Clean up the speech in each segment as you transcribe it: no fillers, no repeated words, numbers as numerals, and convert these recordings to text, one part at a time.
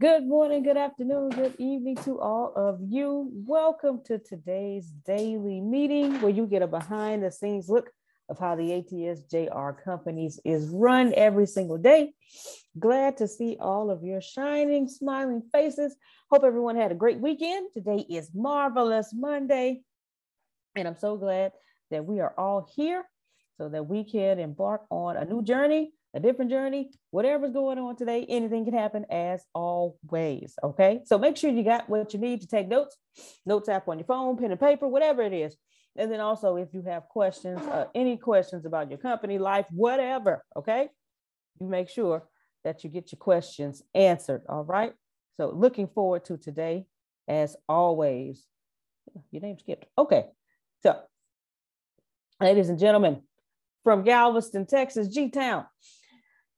Good morning, good afternoon, good evening to all of you. Welcome to today's daily meeting where you get a behind the scenes look of how the ATSJR companies is run every single day. Glad to see all of your shining, smiling faces. Hope everyone had a great weekend. Today is Marvelous Monday, and I'm so glad that we are all here so that we can embark on a new journey, a different journey, whatever's going on today, anything can happen as always, okay? So make sure you got what you need to take notes, notes app on your phone, pen and paper, whatever it is. And then also if you have questions, any questions about your company, life, whatever, okay? You make sure that you get your questions answered, all right? So looking forward to today as always. Your name skipped. Okay, so ladies and gentlemen, from Galveston, Texas, G-Town,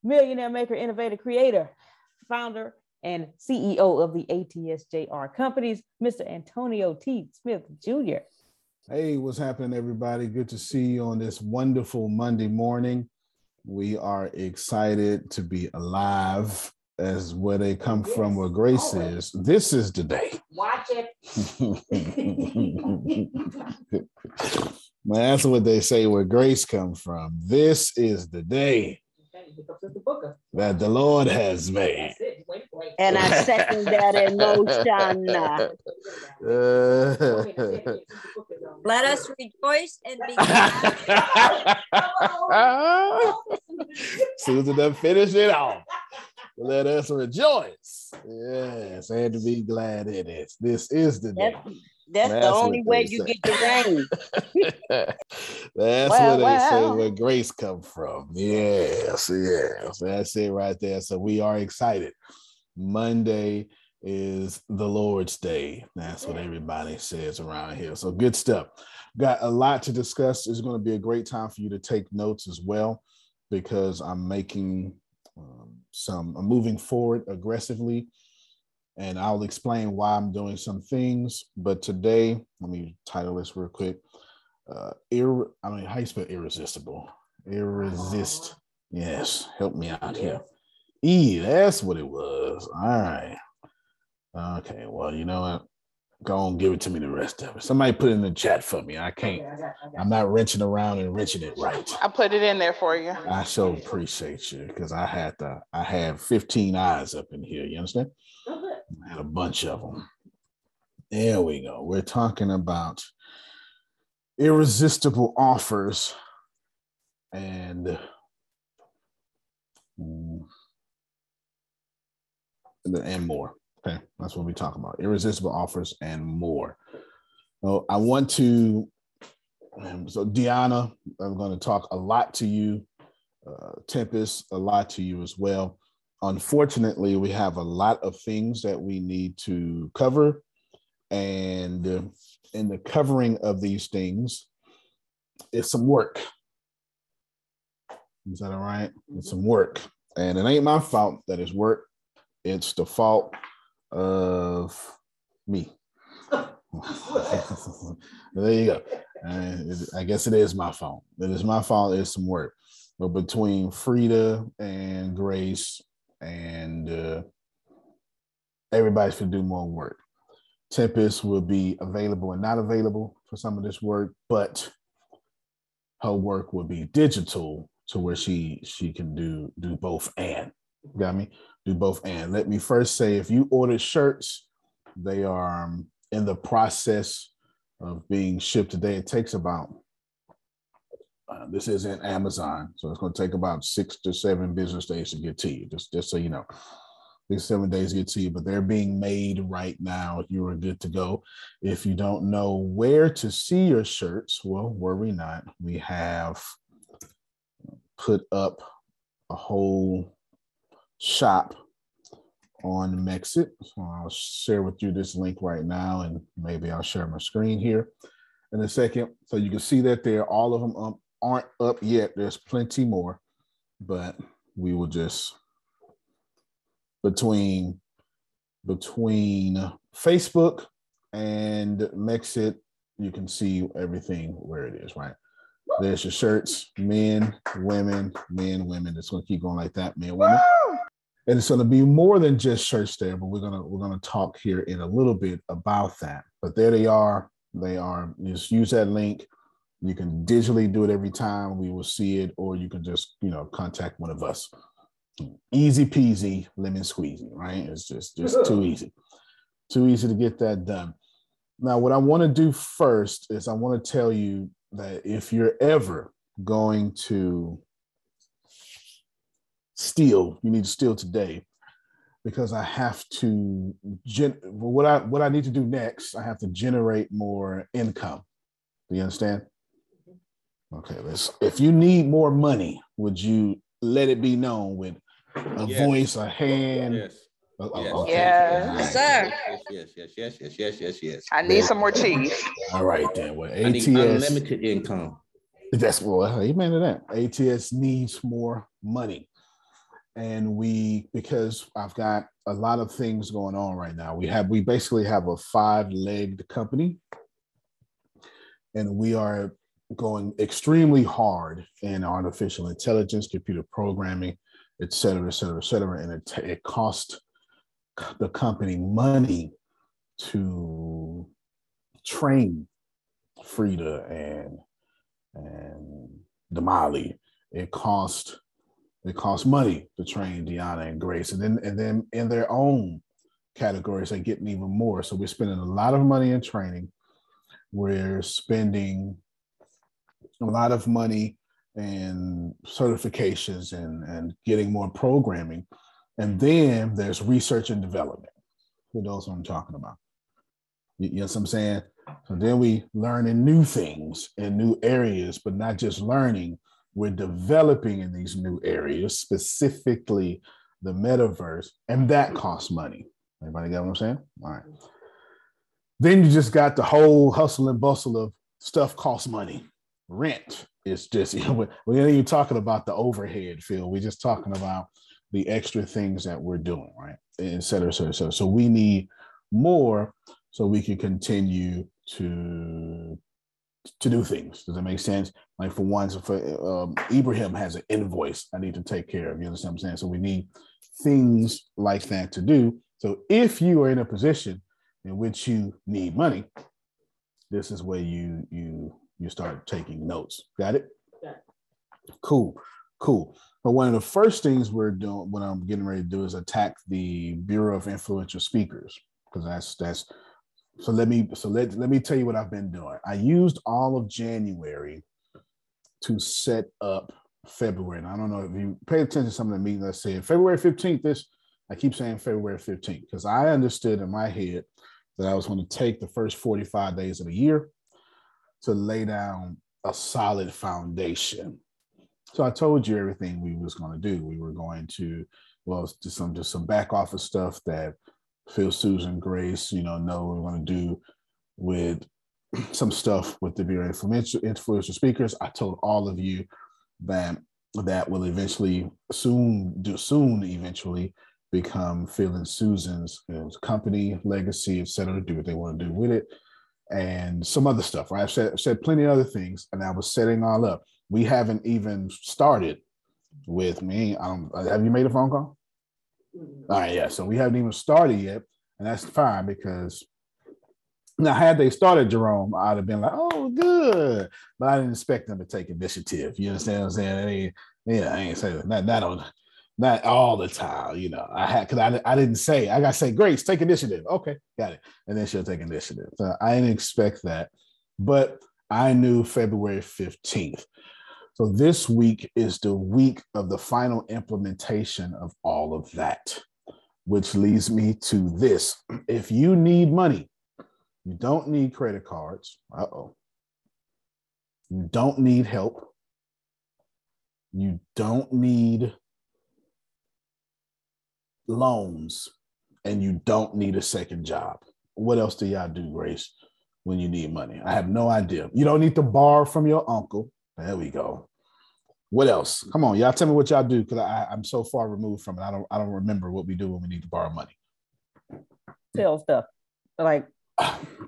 millionaire maker, innovator, creator, founder, and CEO of the ATSJR companies, Mr. Antonio T. Smith Jr. Hey, what's happening, everybody? Good to see you on this wonderful Monday morning. We are excited to be alive, as where they come from, where Grace is. This is the day. Watch it. Man, that's what they say, where grace comes from. This is the day that the Lord has made. And I second that emotion. Let us rejoice and be glad. Susan done finished it off. Let us rejoice. Yes, and to be glad in it. This is the day. That's the only way you say. Get the rain. That's where they say where grace comes from. Yes, yes. That's it right there. So we are excited. Monday is the Lord's Day. That's what everybody says around here. So good stuff. Got a lot to discuss. It's going to be a great time for you to take notes as well, because I'm moving forward aggressively and I'll explain why I'm doing some things. But today, let me title this real quick. How do you spell irresistible? Irresist. Yes, help me out here. E, that's what it was. All right. Okay, well, you know what? Go and give it to me the rest of it. Somebody put it in the chat for me. I can't. I'm not wrenching around and wrenching it right. I put it in there for you. I so appreciate you, because I had 15 eyes up in here. You understand? I had a bunch of them. There we go. We're talking about irresistible offers and more. Okay, that's what we talk about. Irresistible offers and more. So I want to, so Deanna, I'm going to talk a lot to you. Tempest, a lot to you as well. Unfortunately, we have a lot of things that we need to cover. And in the covering of these things, it's some work. Is that all right? It's some work. And it ain't my fault that it's work. It's the fault of me. There you go. I guess it is my fault. It is my fault. It's some work. But between Frida and Grace and everybody's going to do more work. Tempest will be available and not available for some of this work, but her work will be digital to where she can do both and. Got me? Do both and. Let me first say, if you ordered shirts, they are in the process of being shipped today. It takes about, this isn't Amazon, so it's going to take about 6 to 7 business days to get to you, just so you know. 6 to 7 days to get to you, but they're being made right now. You are good to go. If you don't know where to see your shirts, well, worry not. We have put up a whole shop on Mexit. So I'll share with you this link right now, and maybe I'll share my screen here in a second. So you can see that there, all of them aren't up yet. There's plenty more, but we will just, between Facebook and Mexit, you can see everything where it is, right? There's your shirts, men, women. It's going to keep going like that, men, women. And it's going to be more than just shirts there, but we're going to talk here in a little bit about that. But there they are. They are. Just use that link. You can digitally do it every time. We will see it, or you can just, contact one of us. Easy peasy, lemon squeezy, right? It's just too easy. Too easy to get that done. Now, what I want to do first is I want to tell you that if you're ever going to steal, you need to steal today, because I have to what I need to do next. I have to generate more income. Do you understand? Okay. If you need more money, would you let it be known with a voice, a hand? Yes. Yes, sir. Yes. I need some more cheese. All right, then. Well, ATS, I need unlimited income. That's what. Well, amen to that. ATS needs more money. And because I've got a lot of things going on right now. We basically have a 5-legged company, and we are going extremely hard in artificial intelligence, computer programming, et cetera. And it costs the company money to train Frida and Damali. It costs money to train Deanna and Grace, and then in their own categories, they're getting even more. So we're spending a lot of money in training. We're spending a lot of money in certifications and getting more programming. And then there's research and development. Who knows what I'm talking about? You know what I'm saying? So then we learning new things in new areas, but not just learning, we're developing in these new areas, specifically the metaverse, and that costs money. Everybody got what I'm saying? All right. Then you just got the whole hustle and bustle of stuff costs money. Rent is just, we're not even talking about the overhead, Phil. We're just talking about the extra things that we're doing, right? Et cetera, et cetera, et cetera. So we need more so we can continue to do things. Does that make sense? Like for one, for Ibrahim has an invoice I need to take care of. You understand what I'm saying? So we need things like that to do. So if you are in a position in which you need money, this is where you start taking notes. Got it? Yeah. Cool, cool. But one of the first things we're doing, what I'm getting ready to do, is attack the Bureau of Influential Speakers, because that's. So let me tell you what I've been doing. I used all of January to set up February. And I don't know if you pay attention to some of the meetings I said February 15th. I keep saying February 15th because I understood in my head that I was going to take the first 45 days of the year to lay down a solid foundation. So I told you everything we was going to do. We were going to, well, just some back office stuff that Phil, Susan, Grace, know we're going to do with some stuff with the Bureau of Influential Speakers. I told all of you that will eventually soon become Phil and Susan's company, legacy, et cetera, to do what they want to do with it, and some other stuff, right? I've said plenty of other things, and I was setting all up. We haven't even started with me. Have you made a phone call? All right, yeah. So we haven't even started yet, and that's fine, because now had they started, Jerome, I'd have been like, "Oh, good," but I didn't expect them to take initiative. You understand what I'm saying? I ain't saying that. Not all the time, I didn't say, I got to say, Grace, take initiative. Okay, got it. And then she'll take initiative. So I didn't expect that, but I knew February 15th. So this week is the week of the final implementation of all of that, which leads me to this. If you need money, you don't need credit cards. Uh-oh. You don't need help. You don't need loans, and you don't need a second job. What else do y'all do, Grace, when you need money? I have no idea. You don't need to borrow from your uncle. There we go. What else? Come on, y'all tell me what y'all do, because I'm so far removed from it. I don't remember what we do when we need to borrow money. Sell stuff. Like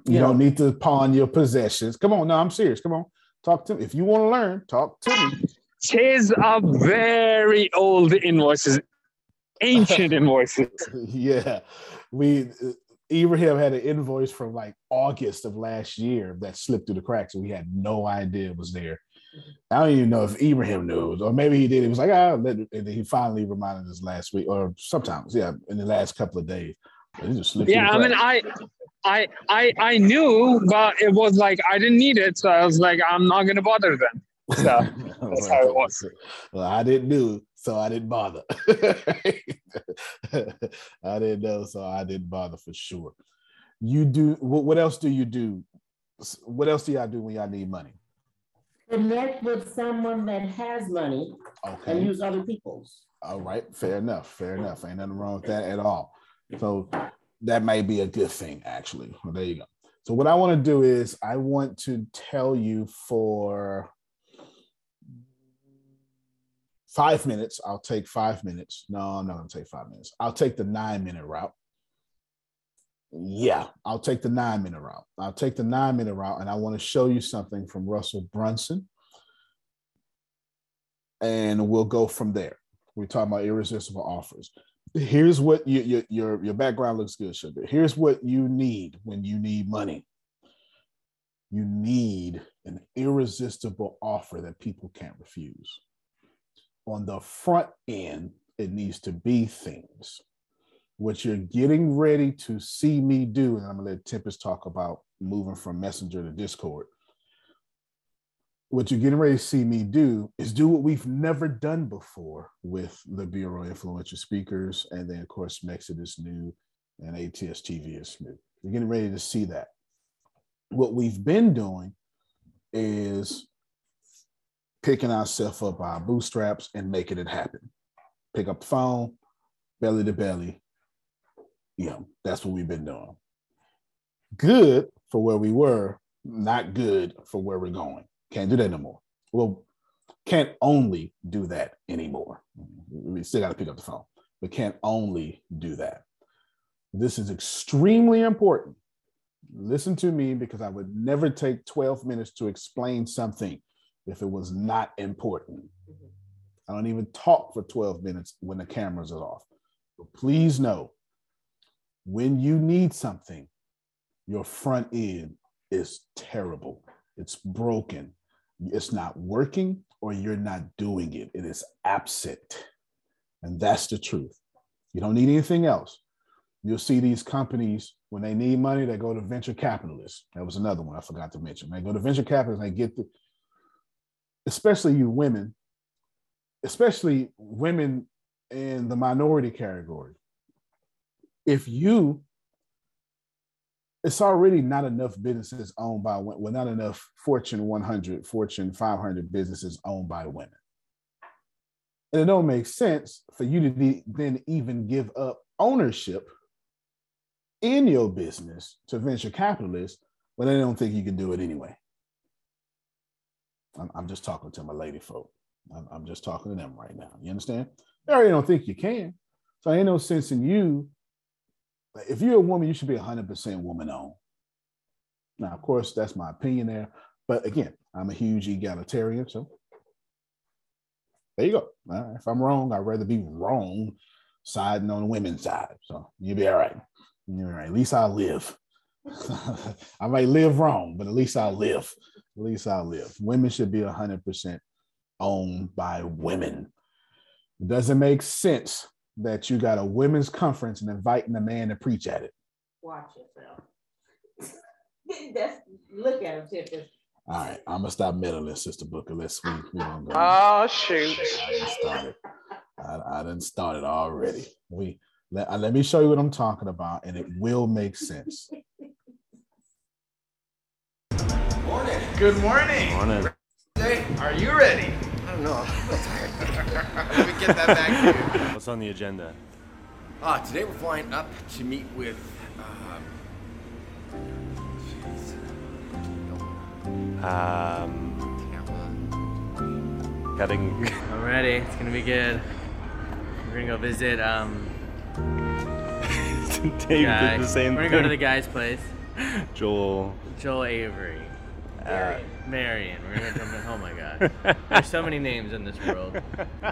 you don't need to pawn your possessions. Come on, no, I'm serious. Come on. Talk to me. If you want to learn, talk to me. These are very old invoices. Ancient invoices. Yeah. Ibrahim had an invoice from like August of last year that slipped through the cracks, and we had no idea it was there. I don't even know if Ibrahim knew, or maybe he did. It was like, and then he finally reminded us last week, or sometimes, in the last couple of days. It just slipped through the cracks. I knew, but it was like I didn't need it, so I was like, I'm not gonna bother them. So that's how it was. Well, I didn't do. So I didn't bother. I didn't know, so I didn't bother for sure. You do. What else do you do? What else do y'all do when y'all need money? Connect with someone that has money, okay, and use other people's. All right, fair enough. Fair enough. Ain't nothing wrong with that at all. So that may be a good thing, actually. Well, there you go. So what I want to do is I want to tell you for 5 minutes. I'll take 5 minutes. No, I'm not going to take 5 minutes. I'll take the 9-minute route. Yeah, I'll take the 9-minute route. I'll take the 9-minute route, and I want to show you something from Russell Brunson, and we'll go from there. We're talking about irresistible offers. Here's what your background looks good, sugar. Here's what you need when you need money. You need an irresistible offer that people can't refuse. On the front end, it needs to be things. What you're getting ready to see me do, and I'm going to let Tempest talk about moving from Messenger to Discord. What you're getting ready to see me do is do what we've never done before with the Bureau of Influential Speakers, and then, of course, Mexit is new, and ATS TV is new. You're getting ready to see that. What we've been doing is picking ourselves up by our bootstraps and making it happen. Pick up the phone, belly to belly. That's what we've been doing. Good for where we were, not good for where we're going. Can't do that no more. Well, can't only do that anymore. We still got to pick up the phone. but can't only do that. This is extremely important. Listen to me, because I would never take 12 minutes to explain something if it was not important. I don't even talk for 12 minutes when the cameras are off. But please know, when you need something, your front end is terrible. It's broken. It's not working, or you're not doing it. It is absent. And that's the truth. You don't need anything else. You'll see these companies, when they need money, they go to venture capitalists. That was another one I forgot to mention. They go to venture capitalists, and they get the, especially women in the minority category. If you, it's already not enough businesses owned by, well, not enough Fortune 100, Fortune 500 businesses owned by women. And it don't make sense for you to then even give up ownership in your business to venture capitalists, but they don't think you can do it anyway. I'm just talking to my lady folk. I'm just talking to them right now. You understand? They already don't think you can. So ain't no sense in you. If you're a woman, you should be 100% woman-owned. Now, of course, that's my opinion there. But again, I'm a huge egalitarian, so there you go. Right, if I'm wrong, I'd rather be wrong siding on the women's side. So you'll be all right. You're all right. At least I'll live. I might live wrong, but at least I'll live. At least I'll live. Women should be 100% owned by women. It doesn't make sense that you got a women's conference and inviting a man to preach at it. Watch yourself. That's, look at him, Tempest. All right, I'm going to stop meddling, Sister Booker. Let's see. Oh, shoot. I done started already. Let me show you what I'm talking about, and it will make sense. Morning. Good morning. Morning. Are you ready? I don't know. Let me get that back to you. What's on the agenda? Today we're flying up to meet with... cutting. I'm ready. It's gonna be good. We're gonna go visit. Dave guy. Did the same We're gonna go to the guy's place. Joel Avery. Marion. We're gonna come in. Oh my God. There's so many names in this world.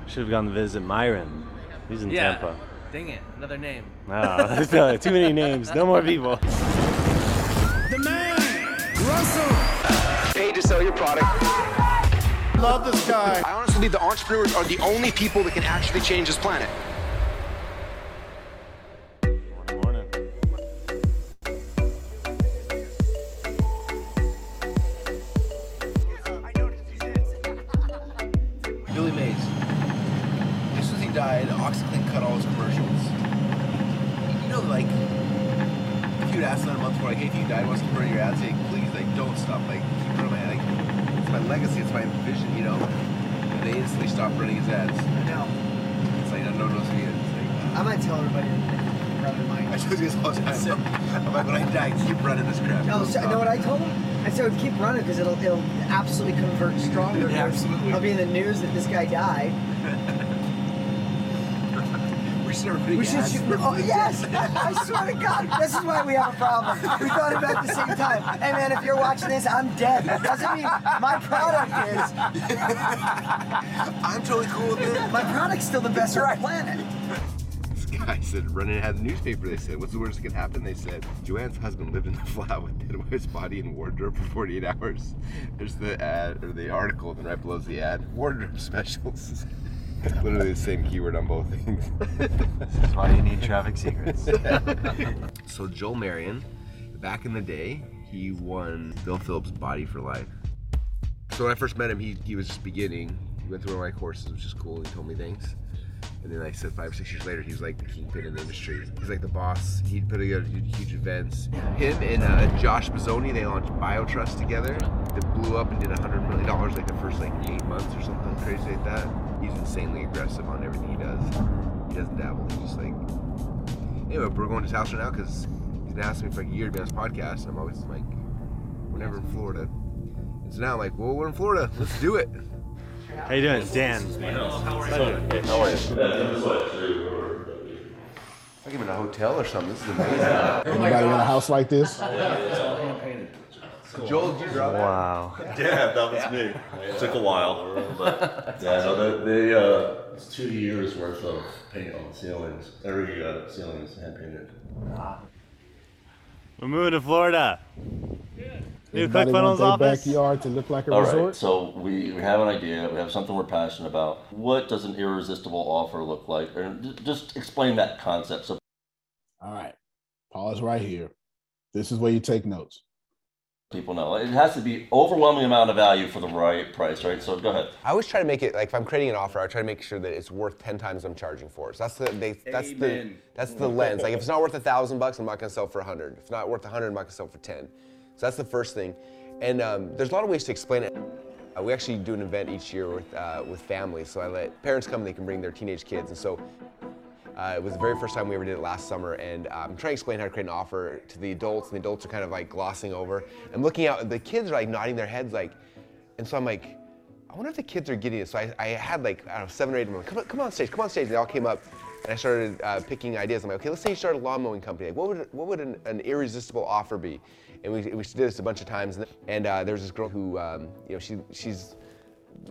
Should have gone to visit Myron. He's in Tampa. Dang it! Another name. Oh, too many names. No more people. The man, Russell. Paid to sell your product. Love this guy. I honestly believe the entrepreneurs are the only people that can actually change this planet. Morning. Billy Mays. As soon as he died, OxyClean cut all his commercials. You know, like, if you'd asked that a month before, like, hey, if you died, what's the burn your ads? Hey, please, like, don't stop, like, it's my legacy, it's my vision, you know. And they instantly stopped running his ads. I know. It's like, I don't know who he is. Like, I might tell everybody rather mine. I told you this all the time. So, I'm like, when I die, keep running this crap. No, so, you know what I told him? I said, keep running, because it'll absolutely convert stronger. Yeah, absolutely. I'll be in the news that this guy died. We should shoot. Oh, yes! I swear to God, this is why we have a problem. We thought about it at the same time. Hey, man, if you're watching this, I'm dead. That doesn't mean my product is. I'm totally cool with it. My product's still the best on the planet. This guy said, running ahead of the newspaper, they said, what's the worst that could happen? They said, Joanne's husband lived in the flat with his body in wardrobe for 48 hours. There's the ad, or the article, then right below is the ad, wardrobe specials. Literally the same keyword on both things. This is why you need traffic secrets. So Joel Marion, back in the day, he won Bill Phillips' Body for Life. So when I first met him, he was just beginning. He went through one of my courses, which is cool. He told me things. And then I said 5 or 6 years later, he's like the kingpin in the industry. He's like the boss. He'd put together huge events. Him and Josh Mazzoni, they launched BioTrust together. It blew up and did $100 million like the first like 8 months or something crazy like that. He's insanely aggressive on everything he does. He doesn't dabble. He's just like, anyway, we're going to his house right now because he's been asking me for like a year to be on his podcast. And I'm always like, we're never in Florida. And so now I'm like, well, we're in Florida. Let's do it. How you doing, Dan? Hello, how are you? How are you? I give it a hotel or something. This is amazing. Anybody in a house like this? It's all hand painted. Cool. Joel, did you drop that? Yeah, that was me. Yeah. It took a while. Yeah, so it's 2 years worth of paint on the ceilings. Every ceiling is hand painted. We're moving to Florida. Good. New ClickFunnels office. Backyard to look like a resort. Right, so we have an idea. We have something we're passionate about. What does an irresistible offer look like? Or just explain that concept. So, all right, pause right here. This is where you take notes. People know it has to be overwhelming amount of value for the right price, right? So go ahead. I always try to make it like if I'm creating an offer, I try to make sure that it's worth 10 times what I'm charging for. So that's the lens. Like if it's not worth $1,000, I'm not gonna sell for 100. If it's not worth 100, I'm not gonna sell for 10. So that's the first thing. And there's a lot of ways to explain it. We actually do an event each year with families. So I let parents come, they can bring their teenage kids, and so. It was the very first time we ever did it last summer, and I'm trying to explain how to create an offer to the adults, and the adults are kind of like glossing over. I'm looking out, the kids are like nodding their heads like, and so I'm like, I wonder if the kids are getting it. So I had like, I don't know, 7 or 8 of them, like, come on stage, and they all came up, and I started picking ideas. I'm like, okay, let's say you start a lawn mowing company. Like, what would an irresistible offer be? And we did this a bunch of times, and there was this girl who, you know, she's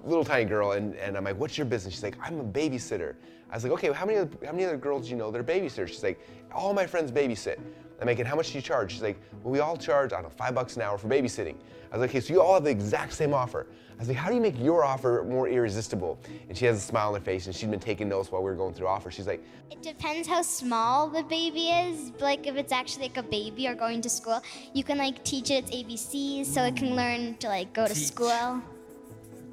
a little tiny girl, and I'm like, what's your business? She's like, I'm a babysitter. I was like, okay, well, how many other girls do you know that are babysitters? She's like, all my friends babysit. I'm like, and how much do you charge? She's like, well, we all charge, I don't know, $5 an hour for babysitting. I was like, okay, so you all have the exact same offer. I was like, how do you make your offer more irresistible? And she has a smile on her face, and she'd been taking notes while we were going through offers. She's like, it depends how small the baby is. Like if it's actually like a baby or going to school, you can like teach it its ABCs so it can learn to like go to school.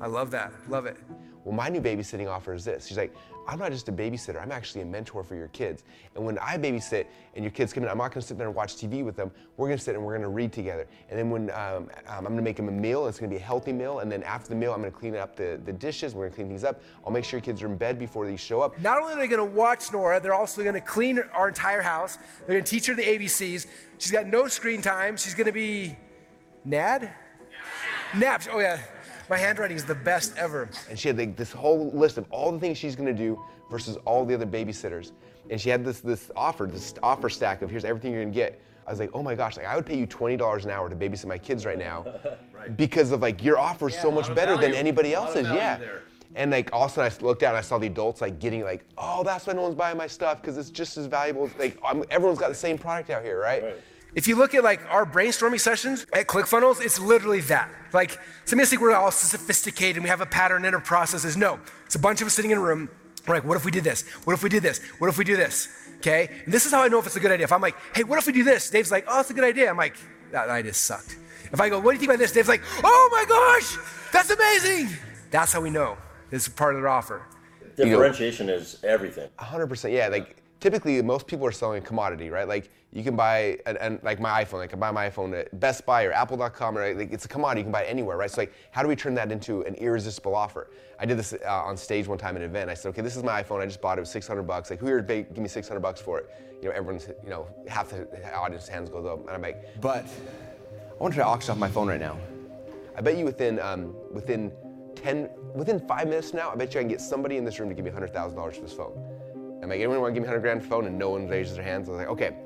I love that, love it. Well, my new babysitting offer is this. She's like, I'm not just a babysitter, I'm actually a mentor for your kids. And when I babysit and your kids come in, I'm not gonna sit there and watch TV with them. We're gonna sit and we're gonna read together. And then when I'm gonna make them a meal, it's gonna be a healthy meal. And then after the meal, I'm gonna clean up the dishes, we're gonna clean things up. I'll make sure your kids are in bed before they show up. Not only are they gonna watch Nora, they're also gonna clean our entire house. They're gonna teach her the ABCs. She's got no screen time. She's gonna be NAD? Naps, oh yeah. My handwriting is the best ever. And she had like this whole list of all the things she's gonna do versus all the other babysitters. And she had this offer stack of here's everything you're gonna get. I was like, oh my gosh, like I would pay you $20 an hour to babysit my kids right now because of like your offer is so much better than anybody else's, there. And like all of a sudden I looked out and I saw the adults like getting like, oh, that's why no one's buying my stuff because it's just as valuable, like everyone's got the same product out here, right? If you look at like our brainstorming sessions at ClickFunnels, it's literally that. Like, some people think we're all sophisticated and we have a pattern in our processes. No, it's a bunch of us sitting in a room. We're like, what if we did this? What if we did this? What if we do this? Okay? And this is how I know if it's a good idea. If I'm like, hey, what if we do this? Dave's like, oh, it's a good idea. I'm like, that idea sucked. If I go, what do you think about this? Dave's like, oh my gosh, that's amazing. That's how we know this is part of their offer. Differentiation is everything. 100%, yeah. Like, typically, most people are selling a commodity, right? Like, you can buy, like my iPhone, I can buy my iPhone at Best Buy or Apple.com, or like, it's a commodity, you can buy it anywhere, right? So like, how do we turn that into an irresistible offer? I did this on stage one time at an event. I said, okay, this is my iPhone, I just bought it, it was $600. Like, who here would give me $600 for it? You know, everyone's, you know, half the audience hands goes up, and I'm like, but I want to try to auction off my phone right now. I bet you within 5 minutes now, I bet you I can get somebody in this room to give me $100,000 for this phone. I'm like, anyone want to give me $100,000 for phone? And no one raises their hands. I was like, okay.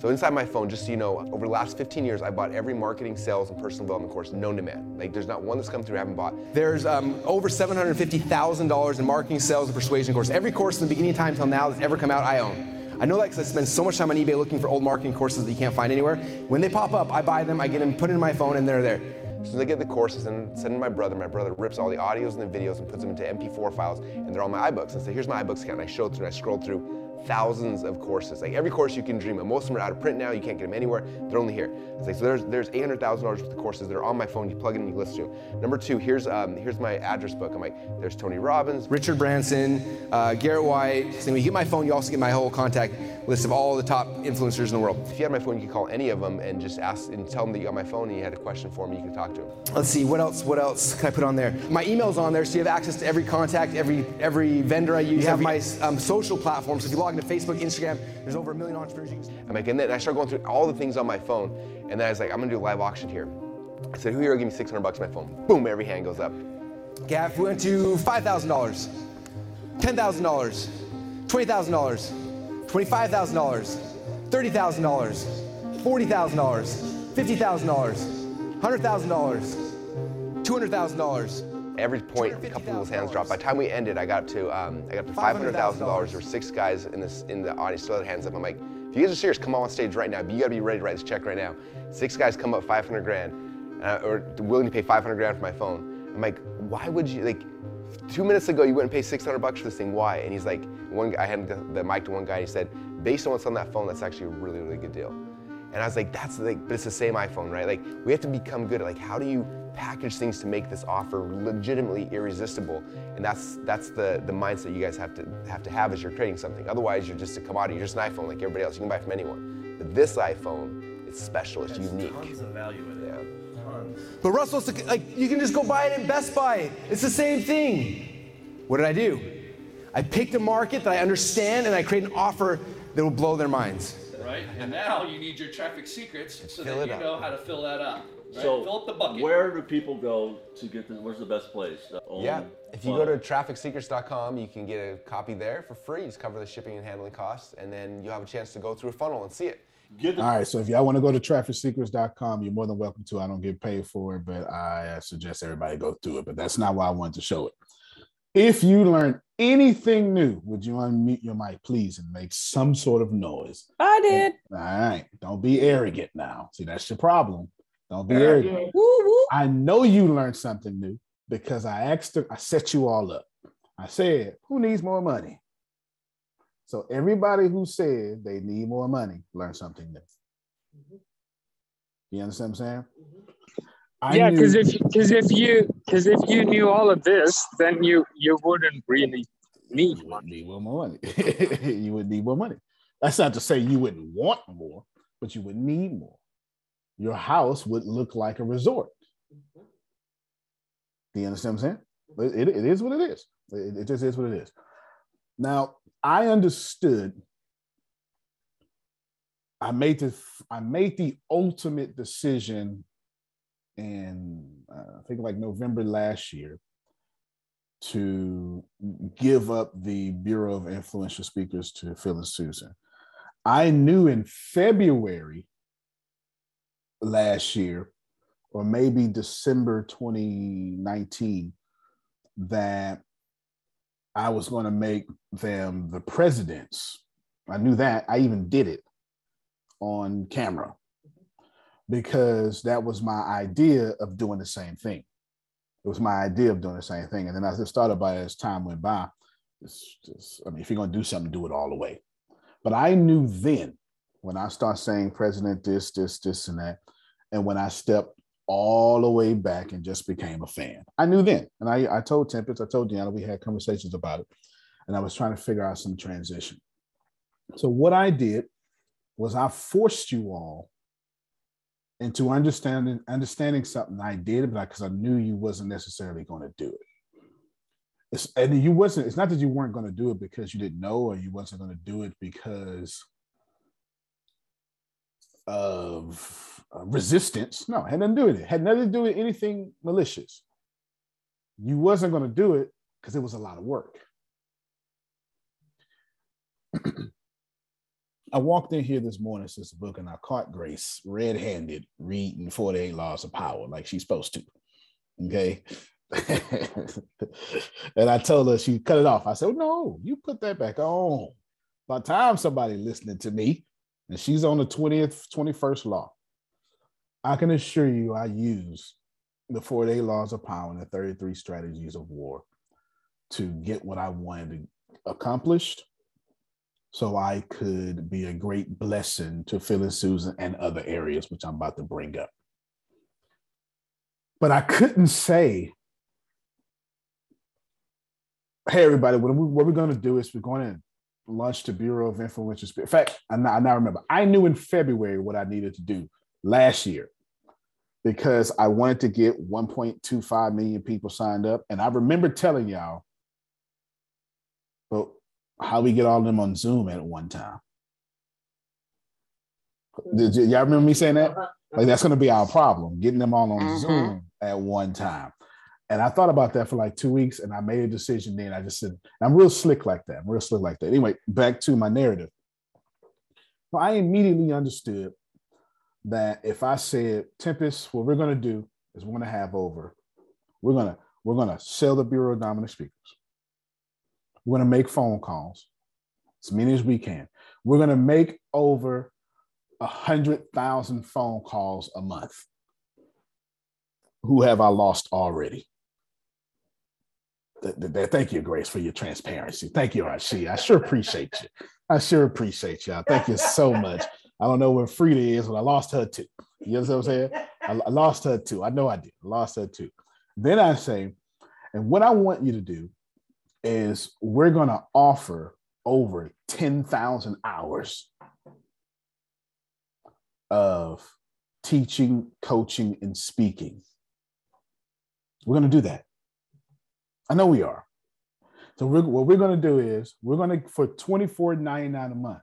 So inside my phone, just so you know, over the last 15 years, I bought every marketing, sales, and personal development course known to man. Like, there's not one that's come through I haven't bought. There's over $750,000 in marketing, sales, and persuasion course. Every course from the beginning of time till now that's ever come out, I own. I know that because I spend so much time on eBay looking for old marketing courses that you can't find anywhere. When they pop up, I buy them, I get them, put it in my phone, and they're there. So I get the courses and send them to my brother. My brother rips all the audios and the videos and puts them into MP4 files, and they're all my iBooks. And say, here's my iBooks account. And I showed through, and I scrolled through thousands of courses. Like every course you can dream of. Most of them are out of print now. You can't get them anywhere. They're only here. It's like, so there's $800,000 worth of courses that are on my phone. You plug in and you listen to. Number two, here's my address book. I'm like, there's Tony Robbins, Richard Branson, Garrett White. So when you get my phone, you also get my whole contact list of all the top influencers in the world. If you had my phone, you could call any of them and just ask and tell them that you got my phone and you had a question for me, you could talk to them. Let's see, what else can I put on there? My email's on there, so you have access to every contact, every vendor I use. You have my social platforms. If you log into Facebook, Instagram, there's over 1 million entrepreneurs you can use. I'm like, and then I start going through all the things on my phone, and then I was like, I'm gonna do a live auction here. I said, who here will give me $600 on my phone? Boom, every hand goes up. Gaff went to $5,000, $10,000, $20,000. $25,000, $30,000, $40,000, $50,000, $100,000, $200,000. Every point, a couple people's hands dropped. By the time we ended, I got to $500,000. There were six guys in the audience still had hands up. I'm like, if you guys are serious, come on stage right now. But you gotta be ready to write this check right now. Six guys come up, 500 grand, or willing to pay 500 grand for my phone. I'm like, why would you, like, 2 minutes ago you wouldn't pay $600 for this thing, why? And he's like, one guy, I had the mic to one guy, and he said, based on what's on that phone, that's actually a really, really good deal. And I was like, that's like, but it's the same iPhone, right? Like, we have to become good at, like, how do you package things to make this offer legitimately irresistible? And that's the mindset you guys have to have as you're creating something. Otherwise, you're just a commodity, you're just an iPhone like everybody else, you can buy from anyone. But this iPhone, it's special, it's unique. Tons of value in it. Yeah. But Russell's like, you can just go buy it at Best Buy. It's the same thing. What did I do? I picked a market that I understand and I create an offer that will blow their minds. Right, and now you need your traffic secrets so that you know how to fill that up. Right? So fill up the bucket. Where do people go to get them? Where's the best place? Yeah, if you go to trafficseekers.com, you can get a copy there for free. You just cover the shipping and handling costs, and then you'll have a chance to go through a funnel and see it. All right, so if y'all want to go to trafficseekers.com, you're more than welcome to. I don't get paid for it, but I suggest everybody go through it. But that's not why I wanted to show it. If you learned anything new, would you unmute your mic, please, and make some sort of noise? I did. All right, don't be arrogant now. See, that's your problem. Don't be arrogant. Woo, woo. I know you learned something new because I set you all up. I said, who needs more money? So everybody who said they need more money learned something new. Mm-hmm. You understand what I'm saying? Mm-hmm. Yeah, because if you knew all of this, then you wouldn't really need money. You wouldn't need more money. You wouldn't need more money. That's not to say you wouldn't want more, but you would need more. Your house would look like a resort. Mm-hmm. Do you understand what I'm saying? It is what it is. It just is what it is. Now, I understood, I made the ultimate decision in, I think like November last year, to give up the Bureau of Influential Speakers to Phil and Susan. I knew in February last year, or maybe December 2019, that I was going to make them the presidents. I knew that. I even did it on camera because that was my idea of doing the same thing. It was my idea of doing the same thing. And then I just thought about it as time went by. It's just, I mean, if you're going to do something, do it all the way. But I knew then when I start saying president, this, and that, and when I stepped all the way back and just became a fan. I knew then. And I told Tempest, I told Deanna, we had conversations about it. And I was trying to figure out some transition. So what I did was I forced you all into understanding something I did, but because I knew you wasn't necessarily going to do it. It's not that you weren't going to do it because you didn't know, or you wasn't going to do it because of resistance. No, had nothing to do with it. Had nothing to do with anything malicious. You wasn't going to do it because it was a lot of work. I walked in here this morning, since the book, and I caught Grace red-handed reading 48 Laws of Power like she's supposed to. Okay. And I told her, she cut it off. I said, well, no, you put that back on. By the time somebody listening to me, and she's on the 21st law. I can assure you I use the 48 Laws of Power and the 33 Strategies of War to get what I wanted accomplished so I could be a great blessing to Phil and Susan and other areas, which I'm about to bring up. But I couldn't say, hey, everybody, what we're going to do is we're going to launch the Bureau of Influential Speakers. In fact, I now remember. I knew in February what I needed to do last year because I wanted to get 1.25 million people signed up. And I remember telling y'all, but how we get all of them on Zoom at one time. Did y'all remember me saying that? Like, that's going to be our problem, getting them all on Zoom at one time. And I thought about that for like 2 weeks, and I made a decision then. I just said, I'm real slick like that. Anyway, back to my narrative. Well, I immediately understood that if I said, Tempest, what we're going to do is we're going to have over, we're going to sell the Bureau of Dominant Speakers. We're going to make phone calls, as many as we can. We're going to make over 100,000 phone calls a month. Who have I lost already? Thank you, Grace, for your transparency. Thank you, Arshia. I sure appreciate you. I sure appreciate y'all. Thank you so much. I don't know where Frida is, but I lost her too. You know what I'm saying? I lost her too. I know I did. I lost her too. Then I say, and what I want you to do is we're going to offer over 10,000 hours of teaching, coaching, and speaking. We're going to do that. I know we are. So what we're going to do is we're going to, for $24.99 a month,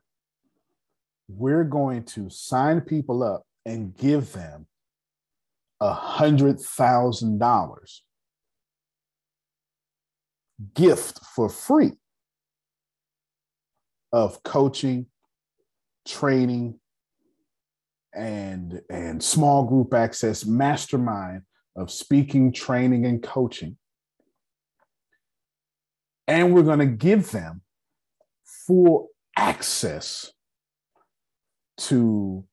we're going to sign people up and give them $100,000 gift for free of coaching, training, and small group access mastermind of speaking, training, and coaching. And we're going to give them full access to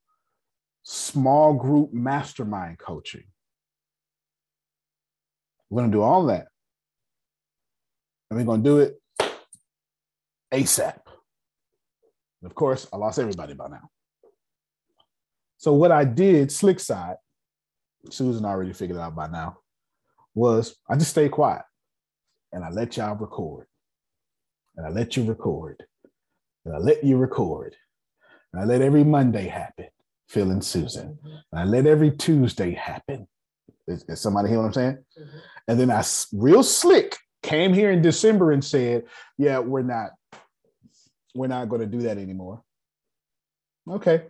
small group mastermind coaching. We're going to do all that. And we're going to do it ASAP. And of course, I lost everybody by now. So what I did, slick side, Susan already figured it out by now, was I just stayed quiet. And I let y'all record. And I let you record. And I let you record. And I let every Monday happen, Phil and Susan. And I let every Tuesday happen. Is somebody hear what I'm saying? Mm-hmm. And then I, real slick, came here in December and said, yeah, we're not going to do that anymore. Okay.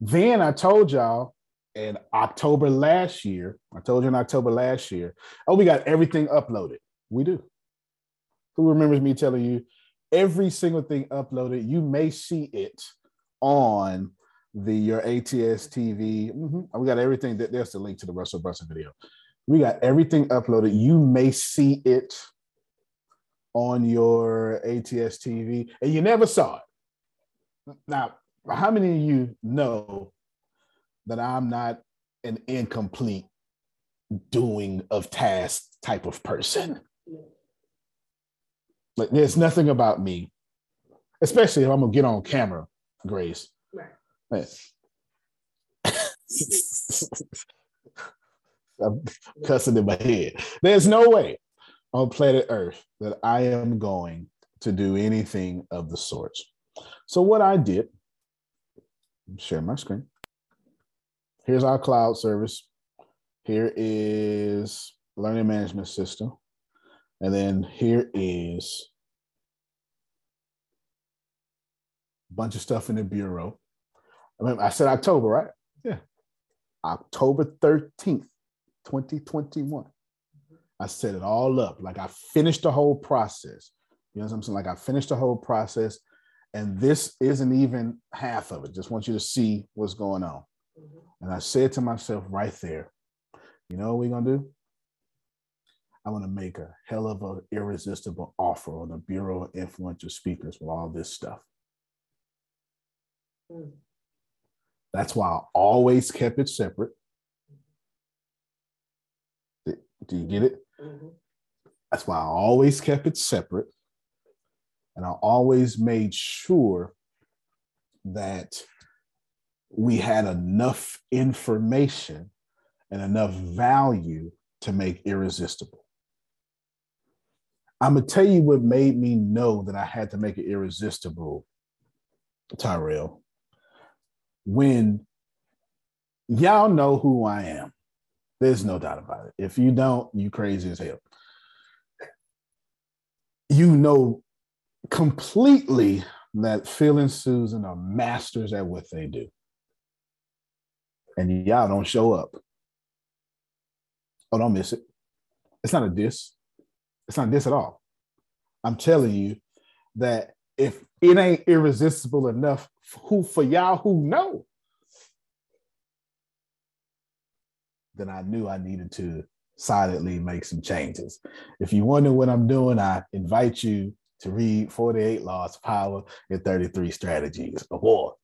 Then I told y'all, in October last year, oh, we got everything uploaded. We do. Who remembers me telling you every single thing uploaded? You may see it on your ATS TV. Mm-hmm. We got everything. There's the link to the Russell Brunson video. We got everything uploaded. You may see it on your ATS TV, and you never saw it. Now, how many of you know that I'm not an incomplete doing of task type of person? Like, there's nothing about me, especially if I'm gonna get on camera, Grace. Right. I'm cussing in my head. There's no way on planet Earth that I am going to do anything of the sort. So what I did, share my screen. Here's our cloud service. Here is learning management system. And then here is a bunch of stuff in the bureau. I mean, I said October, right? Yeah. October 13th, 2021. I set it all up. Like I finished the whole process. You know what I'm saying? Like I finished the whole process. And this isn't even half of it. Just want you to see what's going on. And I said to myself right there, you know what we're going to do? I want to make a hell of an irresistible offer on the Bureau of Influential Speakers with all this stuff. That's why I always kept it separate. Do you get it? Mm-hmm. That's why I always kept it separate. And I always made sure that we had enough information and enough value to make irresistible. I'm going to tell you what made me know that I had to make it irresistible, Tyrell. When y'all know who I am, there's no doubt about it. If you don't, you crazy as hell. You know completely that Phil and Susan are masters at what they do. And y'all don't show up. Oh, don't miss it. It's not a diss. It's not a diss at all. I'm telling you that if it ain't irresistible enough who for y'all who know, then I knew I needed to silently make some changes. If you wonder what I'm doing, I invite you to read 48 Laws of Power and 33 Strategies of War,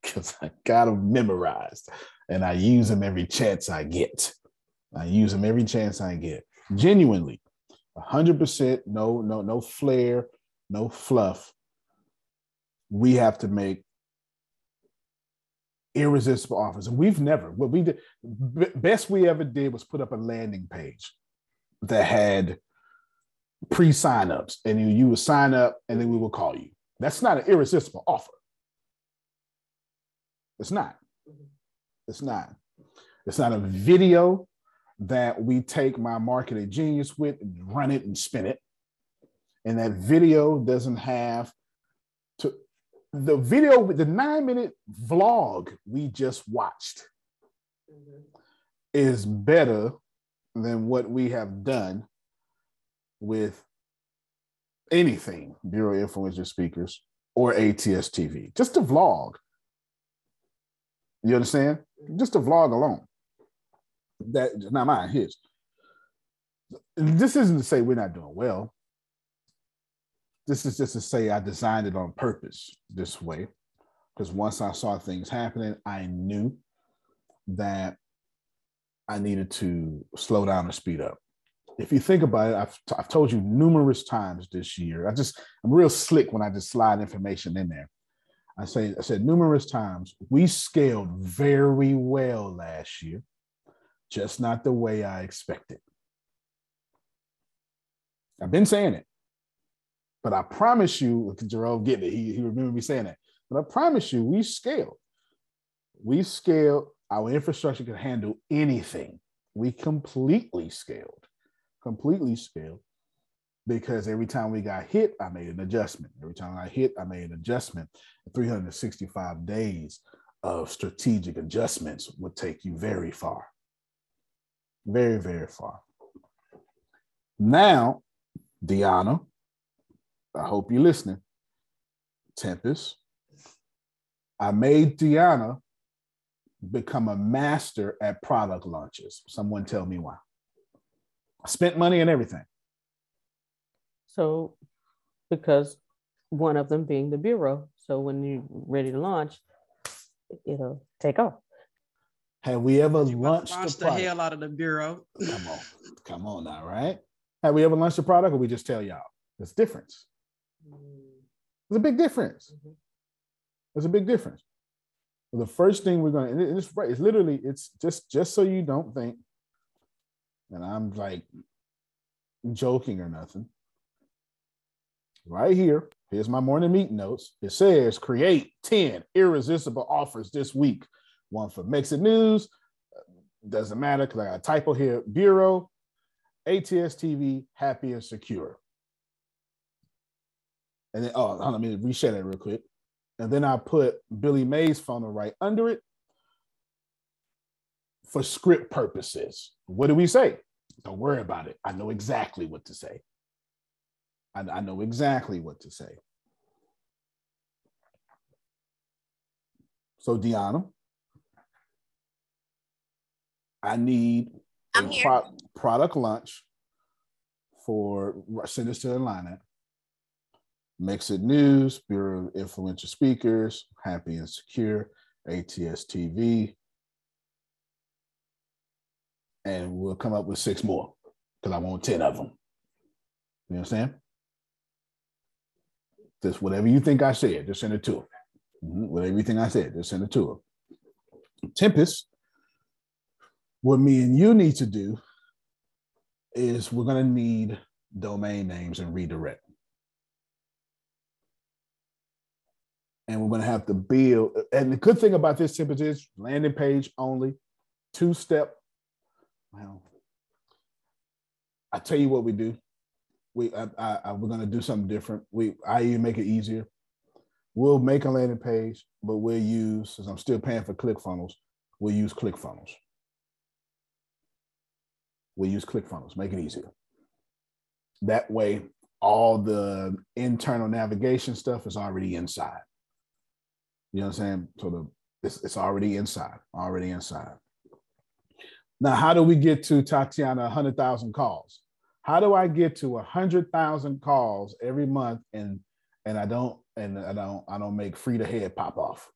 because I got them memorized and I use them every chance I get. I use them every chance I get. Genuinely, 100%, no flair, no fluff. We have to make irresistible offers. And we've never, what we did, best we ever did was put up a landing page that had pre-signups, and you would sign up and then we will call you. That's not an irresistible offer. It's not. It's not. It's not a video that we take my marketing genius with and run it and spin it. And that video doesn't have to, the video with the 9-minute vlog we just watched is better than what we have done with anything, Bureau of Influential Speakers or ATS TV. Just a vlog. You understand? Just a vlog alone. That's not mine, his. This isn't to say we're not doing well. This is just to say I designed it on purpose this way, because once I saw things happening, I knew that I needed to slow down or speed up. If you think about it, I've told you numerous times this year. I'm real slick when I just slide information in there. I said numerous times, we scaled very well last year, just not the way I expected. I've been saying it, but I promise you, Jerome getting it, he remembered me saying that, but I promise you, we scaled. We scaled, our infrastructure could handle anything. We completely scaled, because every time we got hit, I made an adjustment. Every time I hit, I made an adjustment. 365 days of strategic adjustments would take you very far, very, very far. Now, Deanna, I hope you're listening. Tempest, I made Deanna become a master at product launches. Someone tell me why. I spent money and everything. So, because one of them being the Bureau. So when you're ready to launch, it'll take off. Have we ever launched the hell out of the Bureau? Come on now, right? Have we ever launched a product, or we just tell y'all? There's a difference. There's a big difference. There's a big difference. The first thing we're going to, and it's right, it's literally, it's just so you don't think, and I'm like joking or nothing. Right here, here's my morning meeting notes. It says create 10 irresistible offers this week. One for Mexit News, doesn't matter because I got a typo here, Bureau, ATS TV, Happy and Secure. And then, oh, let me reshare that real quick. And then I put Billy May's funnel right under it for script purposes. What do we say? Don't worry about it. I know exactly what to say. I know exactly what to say. So, Deanna, I need a product launch for, send us to the lineup. Mexit News, Bureau of Influential Speakers, Happy and Secure, ATS TV. And we'll come up with 6 more because I want 10 of them. You know what I'm saying? Just whatever you think I said, just send it to him. Whatever you think I said, just send it to him. Tempest, what me and you need to do is we're going to need domain names and redirect. And we're going to have to build. And the good thing about this, Tempest, is landing page only, 2-step. Well, I tell you what we do. We're going to do something different. I make it easier. We'll make a landing page, but we'll use, since I'm still paying for ClickFunnels, we'll use ClickFunnels. We'll use ClickFunnels, make it easier. That way all the internal navigation stuff is already inside. You know what I'm saying? So it's already inside, Now, how do we get to, Tatiana, 100,000 calls? How do I get to 100,000 calls every month and I don't make Frida head pop off?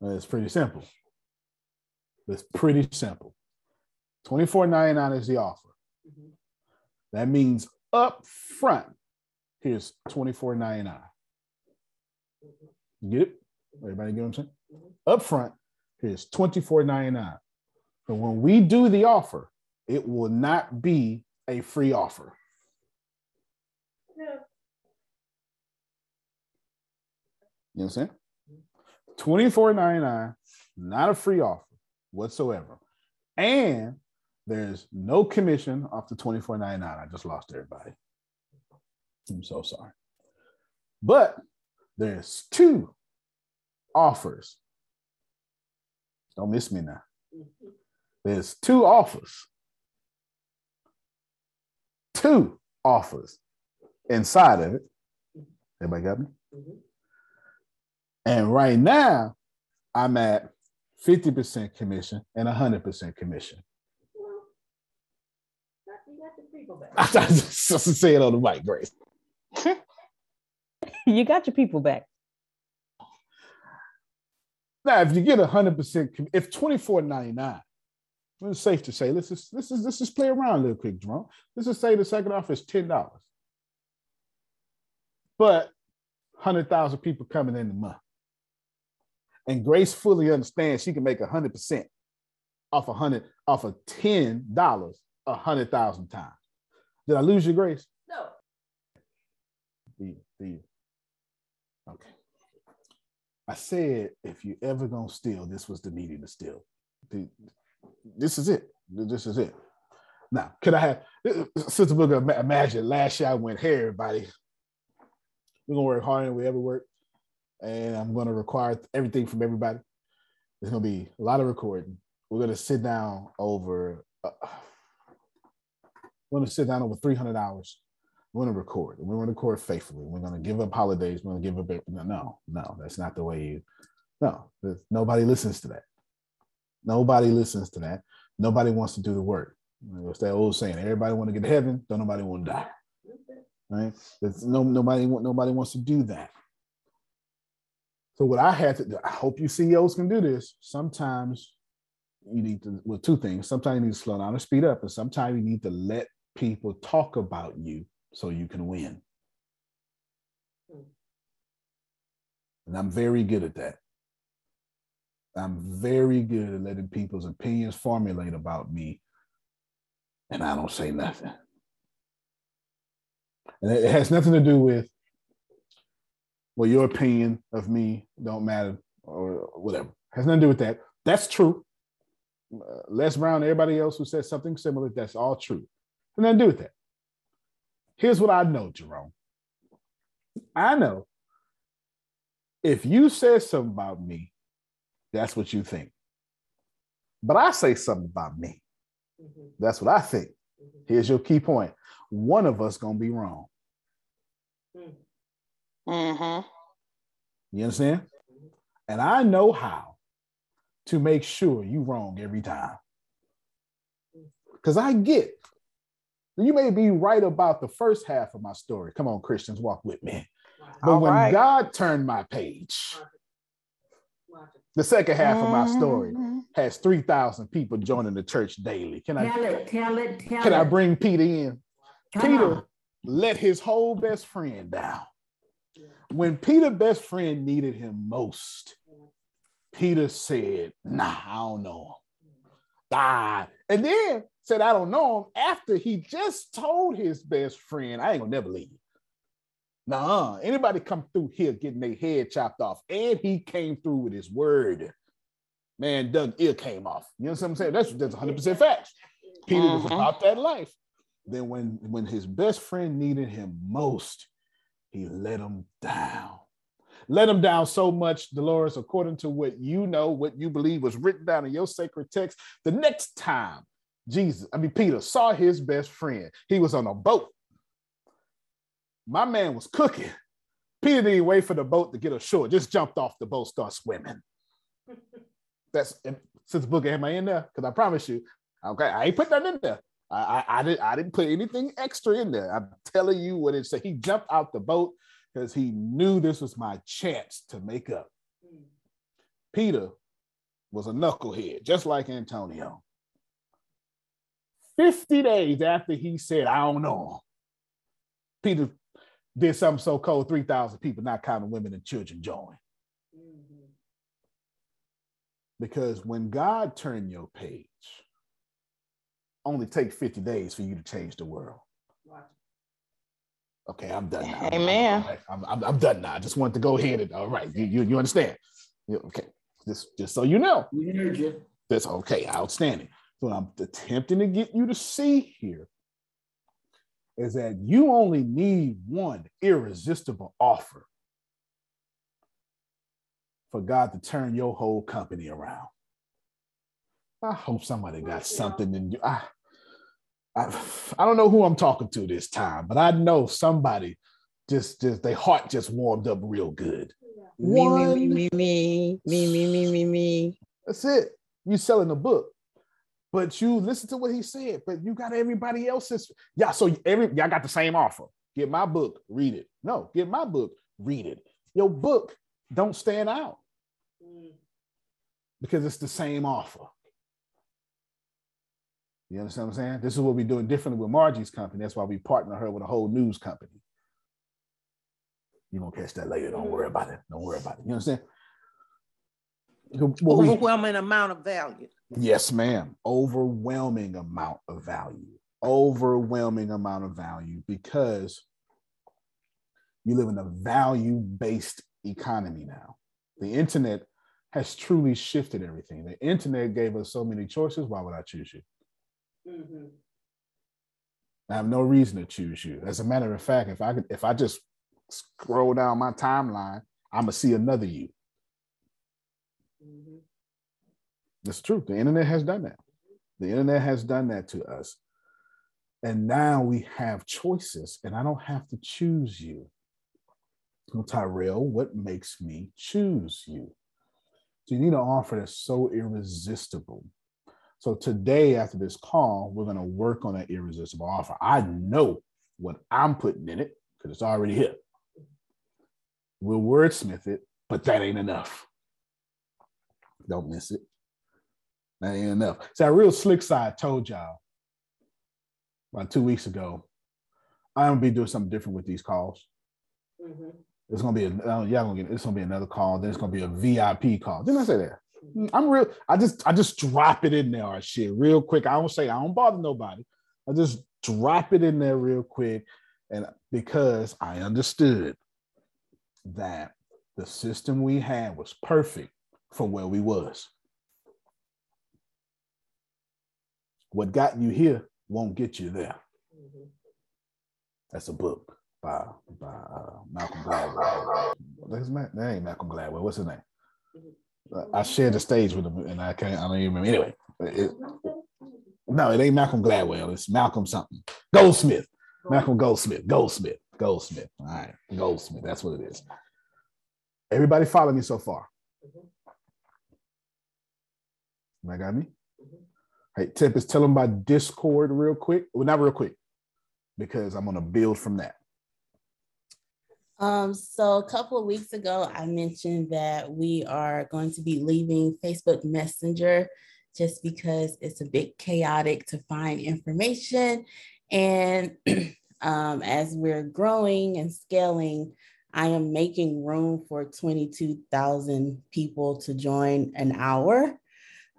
It's pretty simple. 24.99 is the offer. Mm-hmm. That means up front, here's $24.99. You get it? Everybody get what I'm saying? Mm-hmm. Up front, here's $24.99. But when we do the offer, it will not be a free offer. Yeah. You know what I'm saying? $24.99, not a free offer whatsoever. And there's no commission off the $24.99. I just lost everybody. I'm so sorry. But there's two offers. Don't miss me now. There's two offers. Two offers inside of it. Everybody got me? Mm-hmm. And right now, I'm at 50% commission and 100% commission. Well, you got the people back. I just say it on the mic, Grace. You got your people back. Now, if you get 100%, if $24.99, it's safe to say, let's just play around a little quick, Jerome. Let's just say the second offer is $10. But 100,000 people coming in a month. And Grace fully understands she can make 100% off of $10 100,000 times. Did I lose you, Grace? No. Do you? Okay. I said, if you ever gonna steal, this was the meeting to steal. This is it. Now, could I have, Sister Booker, imagine last year I went, hey, everybody, we're gonna work harder than we ever worked. And I'm going to require everything from everybody. There's going to be a lot of recording. We're going to sit down over 300 hours. We're going to record. We're going to record faithfully. We're going to give up holidays. We're going to give up everything. No, that's not the way nobody listens to that. Nobody wants to do the work. It's that old saying, everybody want to get to heaven, don't nobody want to die. Right? Nobody wants to do that. So what I had to do, I hope you CEOs can do this. Sometimes you need to, well, two things. Sometimes you need to slow down or speed up. And sometimes you need to let people talk about you so you can win. And I'm very good at that. I'm very good at letting people's opinions formulate about me. And I don't say nothing. And it has nothing to do with, well, your opinion of me don't matter or whatever. Has nothing to do with that. That's true. Les Brown, everybody else who said something similar, that's all true. Has nothing to do with that. Here's what I know, Jerome. I know if you said something about me, that's what you think. But I say something about me. Mm-hmm. That's what I think. Mm-hmm. Here's your key point. One of us gonna be wrong. Mm. Mm-hmm. You understand? And I know how to make sure you wrong every time. Because I get, you may be right about the first half of my story. Come on, Christians, walk with me. But when God turned my page, the second half of my story has 3,000 people joining the church daily. Can I bring Peter in? Peter let his whole best friend down. When Peter's best friend needed him most, Peter said, nah, I don't know him. Died. And then said, I don't know him after he just told his best friend, I ain't gonna never leave. Nah, anybody come through here getting their head chopped off. And he came through with his word. Man, Doug, ear came off. You know what I'm saying? That's 100% facts. Peter was about that life. Then when his best friend needed him most, he let him down. Let him down so much, Dolores, according to what you know, what you believe was written down in your sacred text, the next time Peter saw his best friend, he was on a boat My man was cooking. Peter didn't wait for the boat to get ashore, just jumped off the boat, start swimming. That's since the book, am I in there? Because I promise you, okay, I ain't put that in there. I didn't put anything extra in there. I'm telling you what it said. He jumped out the boat because he knew this was my chance to make up. Peter was a knucklehead, just like Antonio. 50 days after he said, I don't know, Peter did something so cold, 3,000 people, not counting women and children, joined. Mm-hmm. Because when God turned your page, only take 50 days for you to change the world. Wow. Okay, I'm done now. Amen. I'm done now. I just wanted to go ahead and, all right, you understand. Okay, just so you know. We heard you. That's okay, outstanding. So what I'm attempting to get you to see here is that you only need one irresistible offer for God to turn your whole company around. I hope somebody got something in you. I don't know who I'm talking to this time, but I know somebody just their heart just warmed up real good. Me. That's it. You're selling a book. But you listen to what he said, but you got everybody else's. Yeah, so y'all got the same offer. Get my book, read it. No, get my book, read it. Your book don't stand out because it's the same offer. You understand what I'm saying? This is what we're doing differently with Margie's company. That's why we partner her with a whole news company. You're going to catch that later. Don't worry about it. Don't worry about it. You understand? Overwhelming amount of value. Yes, ma'am. Overwhelming amount of value. Overwhelming amount of value because you live in a value-based economy now. The internet has truly shifted everything. The internet gave us so many choices. Why would I choose you? Mm-hmm. I have no reason to choose you. As a matter of fact, if I just scroll down my timeline, I'm gonna see another you. Mm-hmm. It's true. The internet has done that. The internet has done that to us. And now we have choices, and I don't have to choose you. So Tyrell, what makes me choose you? So you need an offer that's so irresistible. So today, after this call, we're going to work on an irresistible offer. I know what I'm putting in it because it's already here. We'll wordsmith it, but that ain't enough. Don't miss it. That ain't enough. So that real slick side told y'all about 2 weeks ago, I'm gonna be doing something different with these calls. Mm-hmm. It's gonna be it's gonna be another call. Then it's gonna be a VIP call. Didn't I say that? I'm real. I just drop it in there, or shit, real quick. I don't bother nobody. I just drop it in there real quick, and because I understood that the system we had was perfect for where we was. What got you here won't get you there. Mm-hmm. That's a book by Malcolm Gladwell. That ain't Malcolm Gladwell. What's his name? Mm-hmm. I shared the stage with him, and I don't even remember. Anyway, it ain't Malcolm Gladwell. It's Malcolm something. Goldsmith. Malcolm Goldsmith. Goldsmith. All right, Goldsmith. That's what it is. Everybody follow me so far? Mm-hmm. You got me? Hey, Tempest, tell them about Discord real quick. Well, not real quick, because I'm going to build from that. So a couple of weeks ago, I mentioned that we are going to be leaving Facebook Messenger just because it's a bit chaotic to find information. And as we're growing and scaling, I am making room for 22,000 people to join an hour.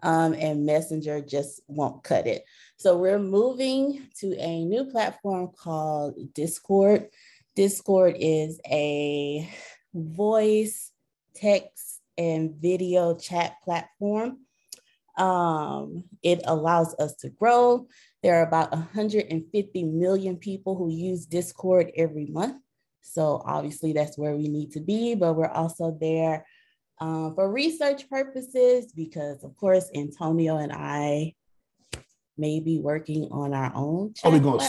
And Messenger just won't cut it. So we're moving to a new platform called Discord. Discord is a voice, text, and video chat platform. It allows us to grow. There are about 150 million people who use Discord every month. So obviously that's where we need to be, but we're also there for research purposes, because of course, Antonio and I maybe working on our own. Oh, we're gonna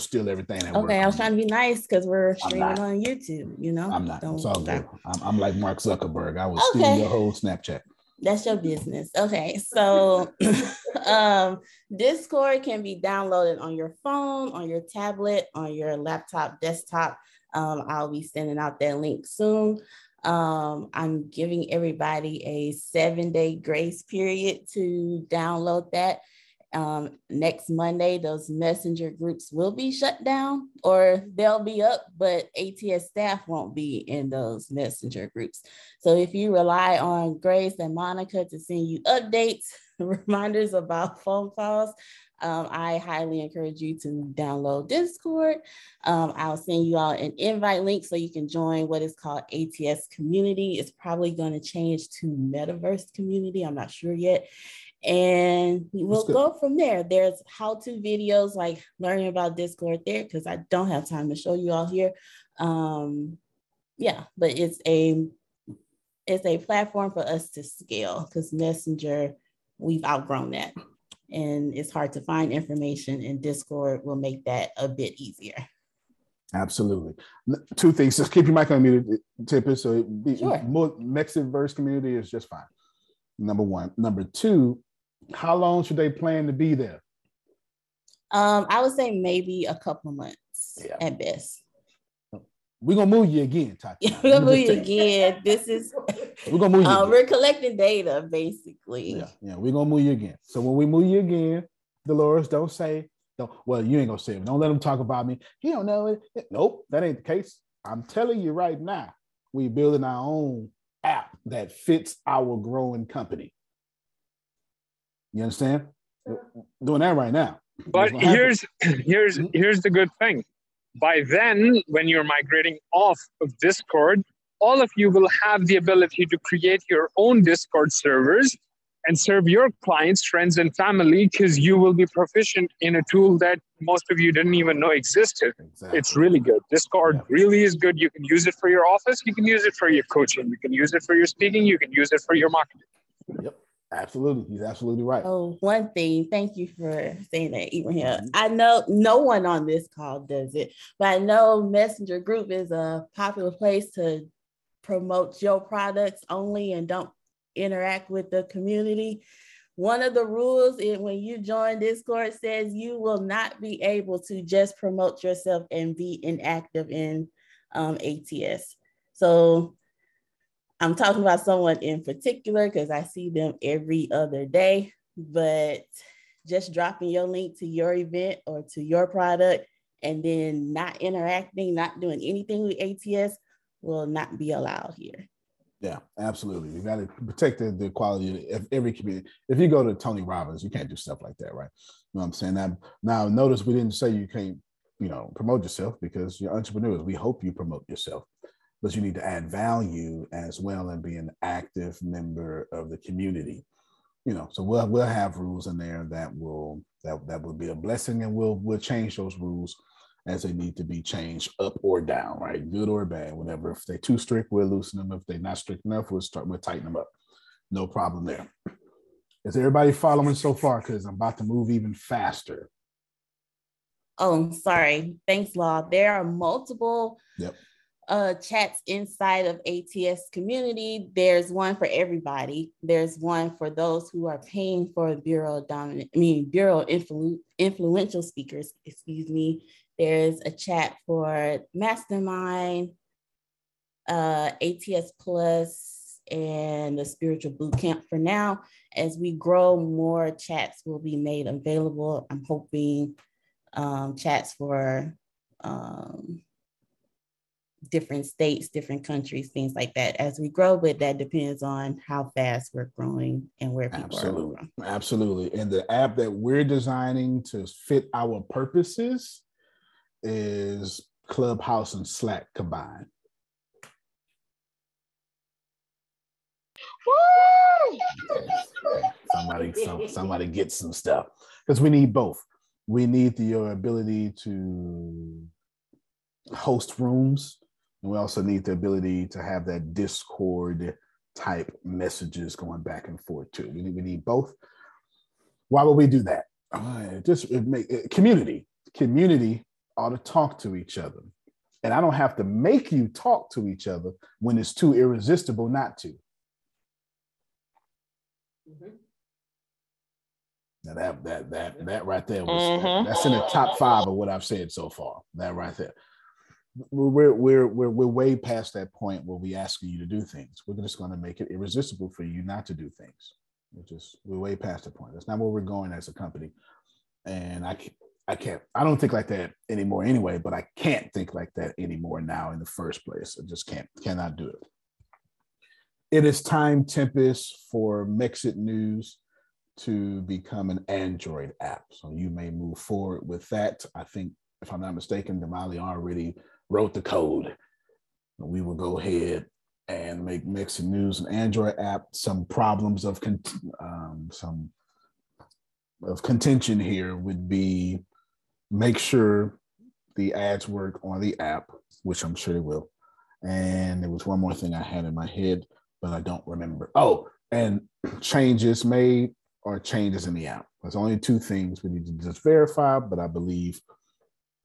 steal everything. That okay, I was trying to be nice because we're streaming on YouTube. You know, I'm not. It's all good. I'm like Mark Zuckerberg. I was stealing your whole Snapchat. That's your business. Okay, so Discord can be downloaded on your phone, on your tablet, on your laptop, desktop. I'll be sending out that link soon. I'm giving everybody a 7-day grace period to download that. Next Monday, those messenger groups will be shut down, or they'll be up, but ATS staff won't be in those messenger groups. So if you rely on Grace and Monica to send you updates, reminders about phone calls, I highly encourage you to download Discord. I'll send you all an invite link so you can join what is called ATS Community. It's probably going to change to Metaverse Community. I'm not sure yet. And we'll go from there. There's how-to videos, like learning about Discord there, because I don't have time to show you all here. Yeah, but it's a platform for us to scale, because Messenger, we've outgrown that. And it's hard to find information, and Discord will make that a bit easier. Absolutely. Two things. Just keep your mic unmuted, Tempest. So Mexitverse community is just fine. Number one. Number two, how long should they plan to be there? I would say maybe a couple of months at best. We're gonna move you again, Tati. We're gonna move you again. This is we're gonna move you again. We're collecting data basically. Yeah, we're gonna move you again. So when we move you again, Dolores, you ain't gonna say it. Don't let them talk about me. You don't know it. Nope, that ain't the case. I'm telling you right now, we're building our own app that fits our growing company. You understand? We're doing that right now. But here's the good thing. By then, when you're migrating off of Discord, all of you will have the ability to create your own Discord servers and serve your clients, friends, and family, because you will be proficient in a tool that most of you didn't even know existed. Exactly. It's really good. Discord really is good. You can use it for your office. You can use it for your coaching. You can use it for your speaking. You can use it for your marketing. Yep. Absolutely. He's absolutely right. Oh, one thing. Thank you for saying that, Ibrahim. I know no one on this call does it, but I know Messenger Group is a popular place to promote your products only and don't interact with the community. One of the rules is when you join Discord says you will not be able to just promote yourself and be inactive in ATS. So I'm talking about someone in particular because I see them every other day, but just dropping your link to your event or to your product and then not interacting, not doing anything with ATS will not be allowed here. Yeah, absolutely. You got to protect the quality of every community. If you go to Tony Robbins, you can't do stuff like that, right? You know what I'm saying? Now, notice we didn't say you can't, promote yourself, because you're entrepreneurs. We hope you promote yourself. But you need to add value as well and be an active member of the community. So we'll have rules in there that will be a blessing, and we'll change those rules as they need to be changed, up or down, right? Good or bad, whatever. If they're too strict, we'll loosen them. If they're not strict enough, we'll tighten them up. No problem there. Is everybody following so far? Because I'm about to move even faster. Oh, sorry. Thanks, Law. There are multiple chats inside of ATS community. There's one for everybody. There's one for those who are paying for Bureau of Influential Speakers, excuse me. There's a chat for Mastermind, ATS Plus, and the Spiritual Bootcamp for now. As we grow, more chats will be made available. I'm hoping chats for different states, different countries, things like that as we grow, but that depends on how fast we're growing and where people are growing. Absolutely. And the app that we're designing to fit our purposes is Clubhouse and Slack combined. Woo! Somebody get some stuff, because we need both. We need your ability to host rooms, and we also need the ability to have that Discord type messages going back and forth too. We need both. Why would we do that? community ought to talk to each other. And I don't have to make you talk to each other when it's too irresistible not to. Mm-hmm. Now that right there was that's in the top five of what I've said so far. That right there, we're way past that point where we asking you to do things. We're just going to make it irresistible for you not to do things. We're way past the point. That's not where we're going as a company. And I don't think like that anymore anyway, but I can't think like that anymore now in the first place. I just cannot do it. It is time, Tempest, for Mexit News to become an Android app. So you may move forward with that. I think, if I'm not mistaken, Damali already wrote the code. We will go ahead and make Mexit News an Android app. Some problems of contention here would be make sure the ads work on the app, which I'm sure they will. And there was one more thing I had in my head, but I don't remember. Oh, and changes made or changes in the app. There's only two things we need to just verify, but I believe,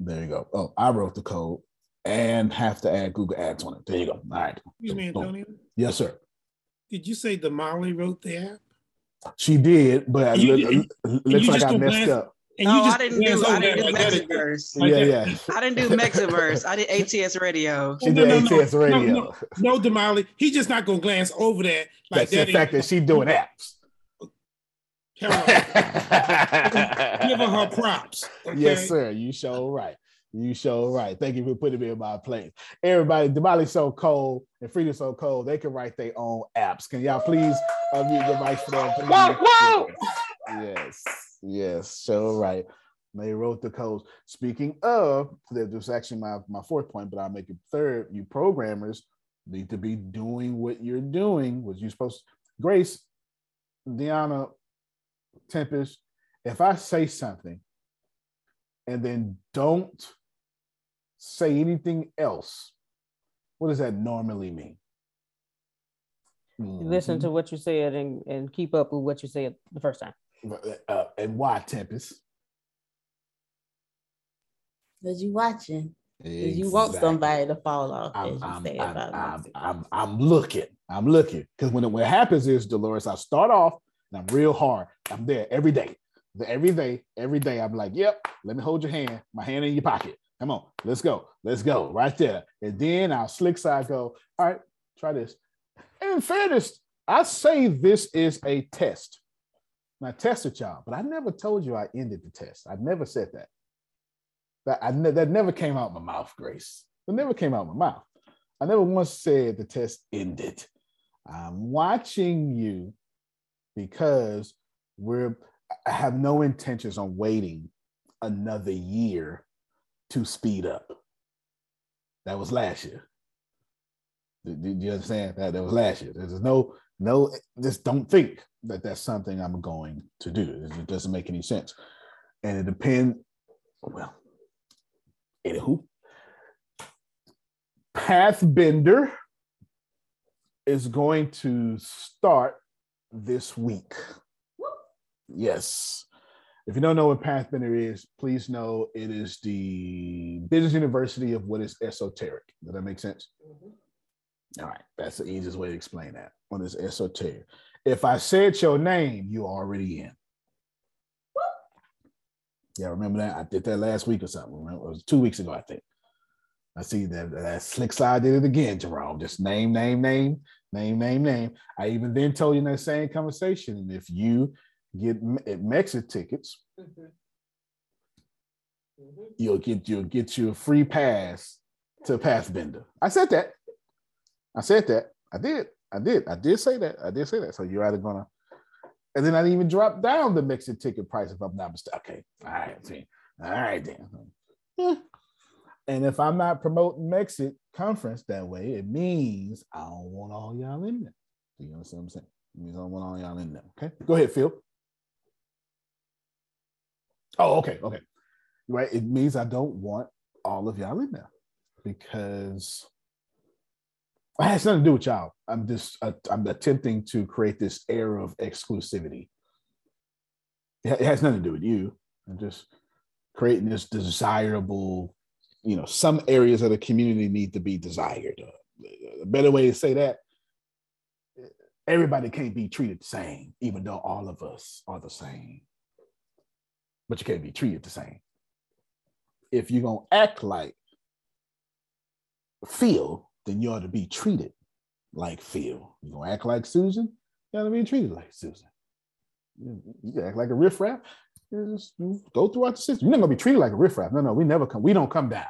there you go. Oh, I wrote the code and have to add Google Ads on it. There you go. All right. Excuse me, Antonio. Yes, sir. Did you say Damali wrote the app? She did, but looks like I messed up. No, I didn't do Mexitverse. Yeah. I didn't do Mexitverse. I did ATS radio. She did ATS radio. No, Damali. He's just not gonna glance over that. Like that's the fact that she's doing apps. Give her props. Okay? Yes, sir. You sure right. You sure right. Thank you for putting me in my place. Everybody, Damali's so cold and Frida's so cold, they can write their own apps. Can y'all please unmute your mic for them? Whoa! Yes, so right. They wrote the codes. Speaking of, that was actually my fourth point, but I'll make it third. You programmers need to be doing what you're doing. Was you supposed to, Grace, Deanna, Tempest, if I say something and then don't say anything else, what does that normally mean? Mm-hmm. Listen to what you said and keep up with what you said the first time. And why, Tempest? Because you watching. Exactly. You want somebody to fall off. I'm looking. I'm looking. Because what happens is, Dolores, I start off and I'm real hard. I'm there every day. Every day, I'm like, yep, let me hold your hand. My hand in your pocket. Come on, let's go. Right there. And then I'll slick side go, all right, try this. And in fairness, I say this is a test. And I tested y'all, but I never told you I ended the test. I never said that. That never came out of my mouth, Grace. It never came out of my mouth. I never once said the test ended. I'm watching you because I have no intentions on waiting another year to speed up. That was last year. Do you understand? That was last year. There's no, just don't think that that's something I'm going to do. It doesn't make any sense. And it depends, well, anywho, Pathbender is going to start this week. Yes. If you don't know what Pathbender is, please know it is the business university of what is esoteric. Does that make sense? Mm-hmm. All right. That's the easiest way to explain that. What is esoteric? If I said your name, you're already in. Yeah, remember that? I did that last week or something. Remember? It was 2 weeks ago, I think. I see that slick slide did it again, Jerome. Just name. I even then told you in that same conversation, and if you get Mexit tickets, you'll get you a free pass to Pathbender. I said that. I did say that. So you're either gonna, and then I didn't even drop down the Mexit ticket price if I'm not mistaken. Okay, all right then. Yeah. And if I'm not promoting Mexit conference that way, it means I don't want all y'all in there. Do you understand what I'm saying? It means I don't want all y'all in there. Okay, go ahead, Phil. Oh, okay. Right, it means I don't want all of y'all in there because it has nothing to do with y'all. I'm attempting to create this air of exclusivity. it has nothing to do with you. I'm just creating this desirable, you know, some areas of the community need to be desired. A better way to say that, everybody can't be treated the same, even though all of us are the same. But you can't be treated the same. If you're going to act like Phil, then you ought to be treated like Phil. You're going to act like Susan, you ought to be treated like Susan. You act like a riffraff, you just go throughout the system. You're not going to be treated like a riffraff. No, no, we never come. We don't come down.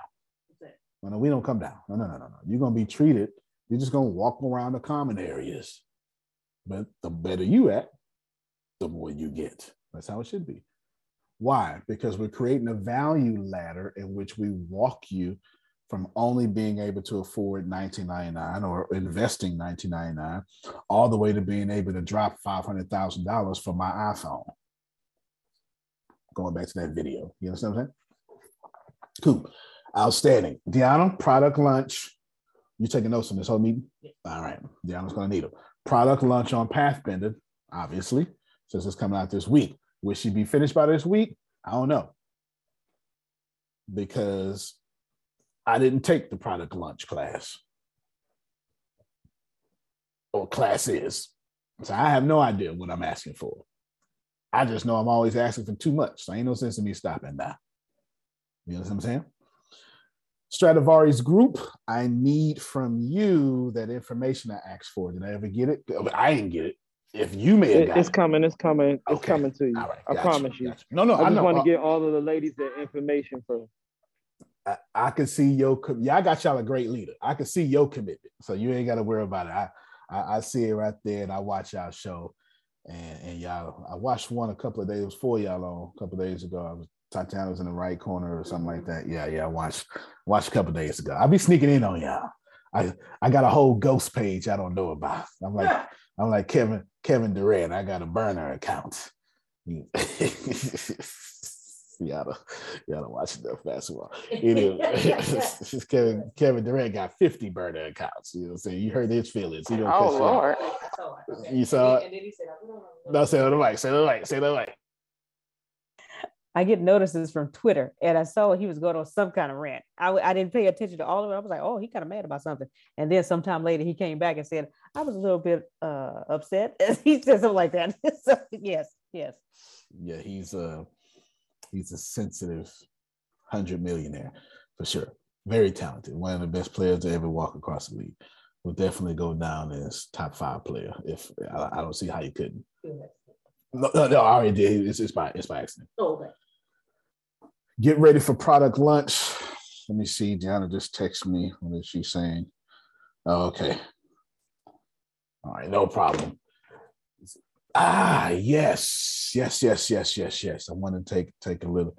No, no, we don't come down. No, no, no, no, no. You're going to be treated. You're just going to walk around the common areas. But the better you act, the more you get. That's how it should be. Why? Because we're creating a value ladder in which we walk you from only being able to afford $19.99 or investing $19.99 all the way to being able to drop $500,000 for my iPhone. Going back to that video. You understand what I'm saying? Cool. Outstanding. Deanna, product lunch. You taking notes on this whole meeting? Yeah. All right. Deanna's going to need them. Product lunch on Pathbender, obviously, since it's coming out this week. Will she be finished by this week? I don't know. Because I didn't take the product lunch class or classes. So I have no idea what I'm asking for. I just know I'm always asking for too much. So ain't no sense in me stopping now. You know what I'm saying? Stradivari's group, I need from you that information I asked for. Did I ever get it? I didn't get it. If you may have got it. It's coming. It's coming to you. All right, I promise you. No, no, I just want to get all of the ladies their information first. I can see your, yeah, I got y'all a great leader. I can see your commitment. So you ain't got to worry about it. I see it right there and I watch y'all show and y'all, I watched one a couple of days, it was for y'all on a couple of days ago. I was, Tatiana was in the right corner or something like that. Yeah, yeah, I watched a couple of days ago. I'll be sneaking in on y'all. I got a whole ghost page I don't know about. I'm like Kevin Durant, I got a burner account. Y'all don't watch enough basketball. Anyway, Kevin Durant got 50 burner accounts. You know what I'm saying? You heard his feelings. He don't oh, Lord. Out. You saw it? And then he said, no, say the mic, say the mic, say the mic. I get notices from Twitter, and I saw he was going on some kind of rant. I didn't pay attention to all of it. I was like, oh, he kind of mad about something. And then sometime later, he came back and said, I was a little bit upset. He said something like that. So, yes. Yeah, he's a sensitive 100 millionaire for sure. Very talented. One of the best players to ever walk across the league. Will definitely go down as top 5 player. If I don't see how you couldn't. No, I already did. It's by accident. Oh, okay. Get ready for product lunch. Let me see. Deanna just texted me. What is she saying? Oh, okay. All right, no problem. Ah, yes. I want to take a little.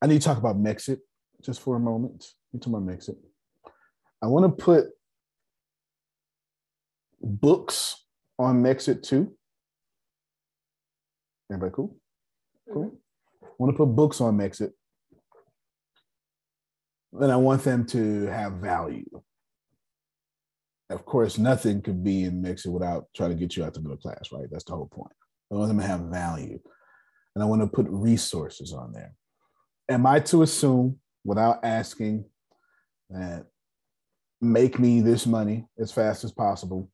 I need to talk about Mexit just for a moment. We're talking about Mexit. I want to put books on Mexit too. Everybody cool? Cool. I want to put books on Mexit. And I want them to have value. Of course, nothing could be in Mexit without trying to get you out the middle class, right? That's the whole point. I want them to have value. And I want to put resources on there. Am I to assume, without asking, that make me this money as fast as possible,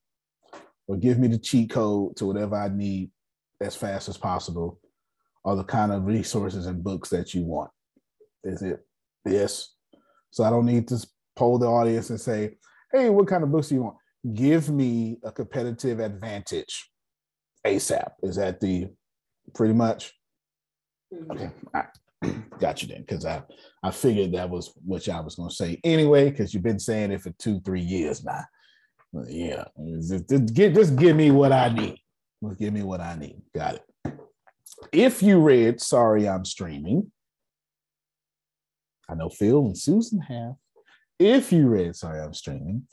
or give me the cheat code to whatever I need as fast as possible, or the kind of resources and books that you want? Is it? Yes. So I don't need to poll the audience and say, hey, what kind of books do you want? Give me a competitive advantage ASAP. Is that the pretty much? Okay, all right. Got you then, because I figured that was what y'all was going to say anyway, because you've been saying it for 2-3 years now. Yeah, just give me what I need. Just give me what I need. Got it. If you read Sorry I'm Streaming, I know Phil and Susan have. If you read Sorry I'm Streaming,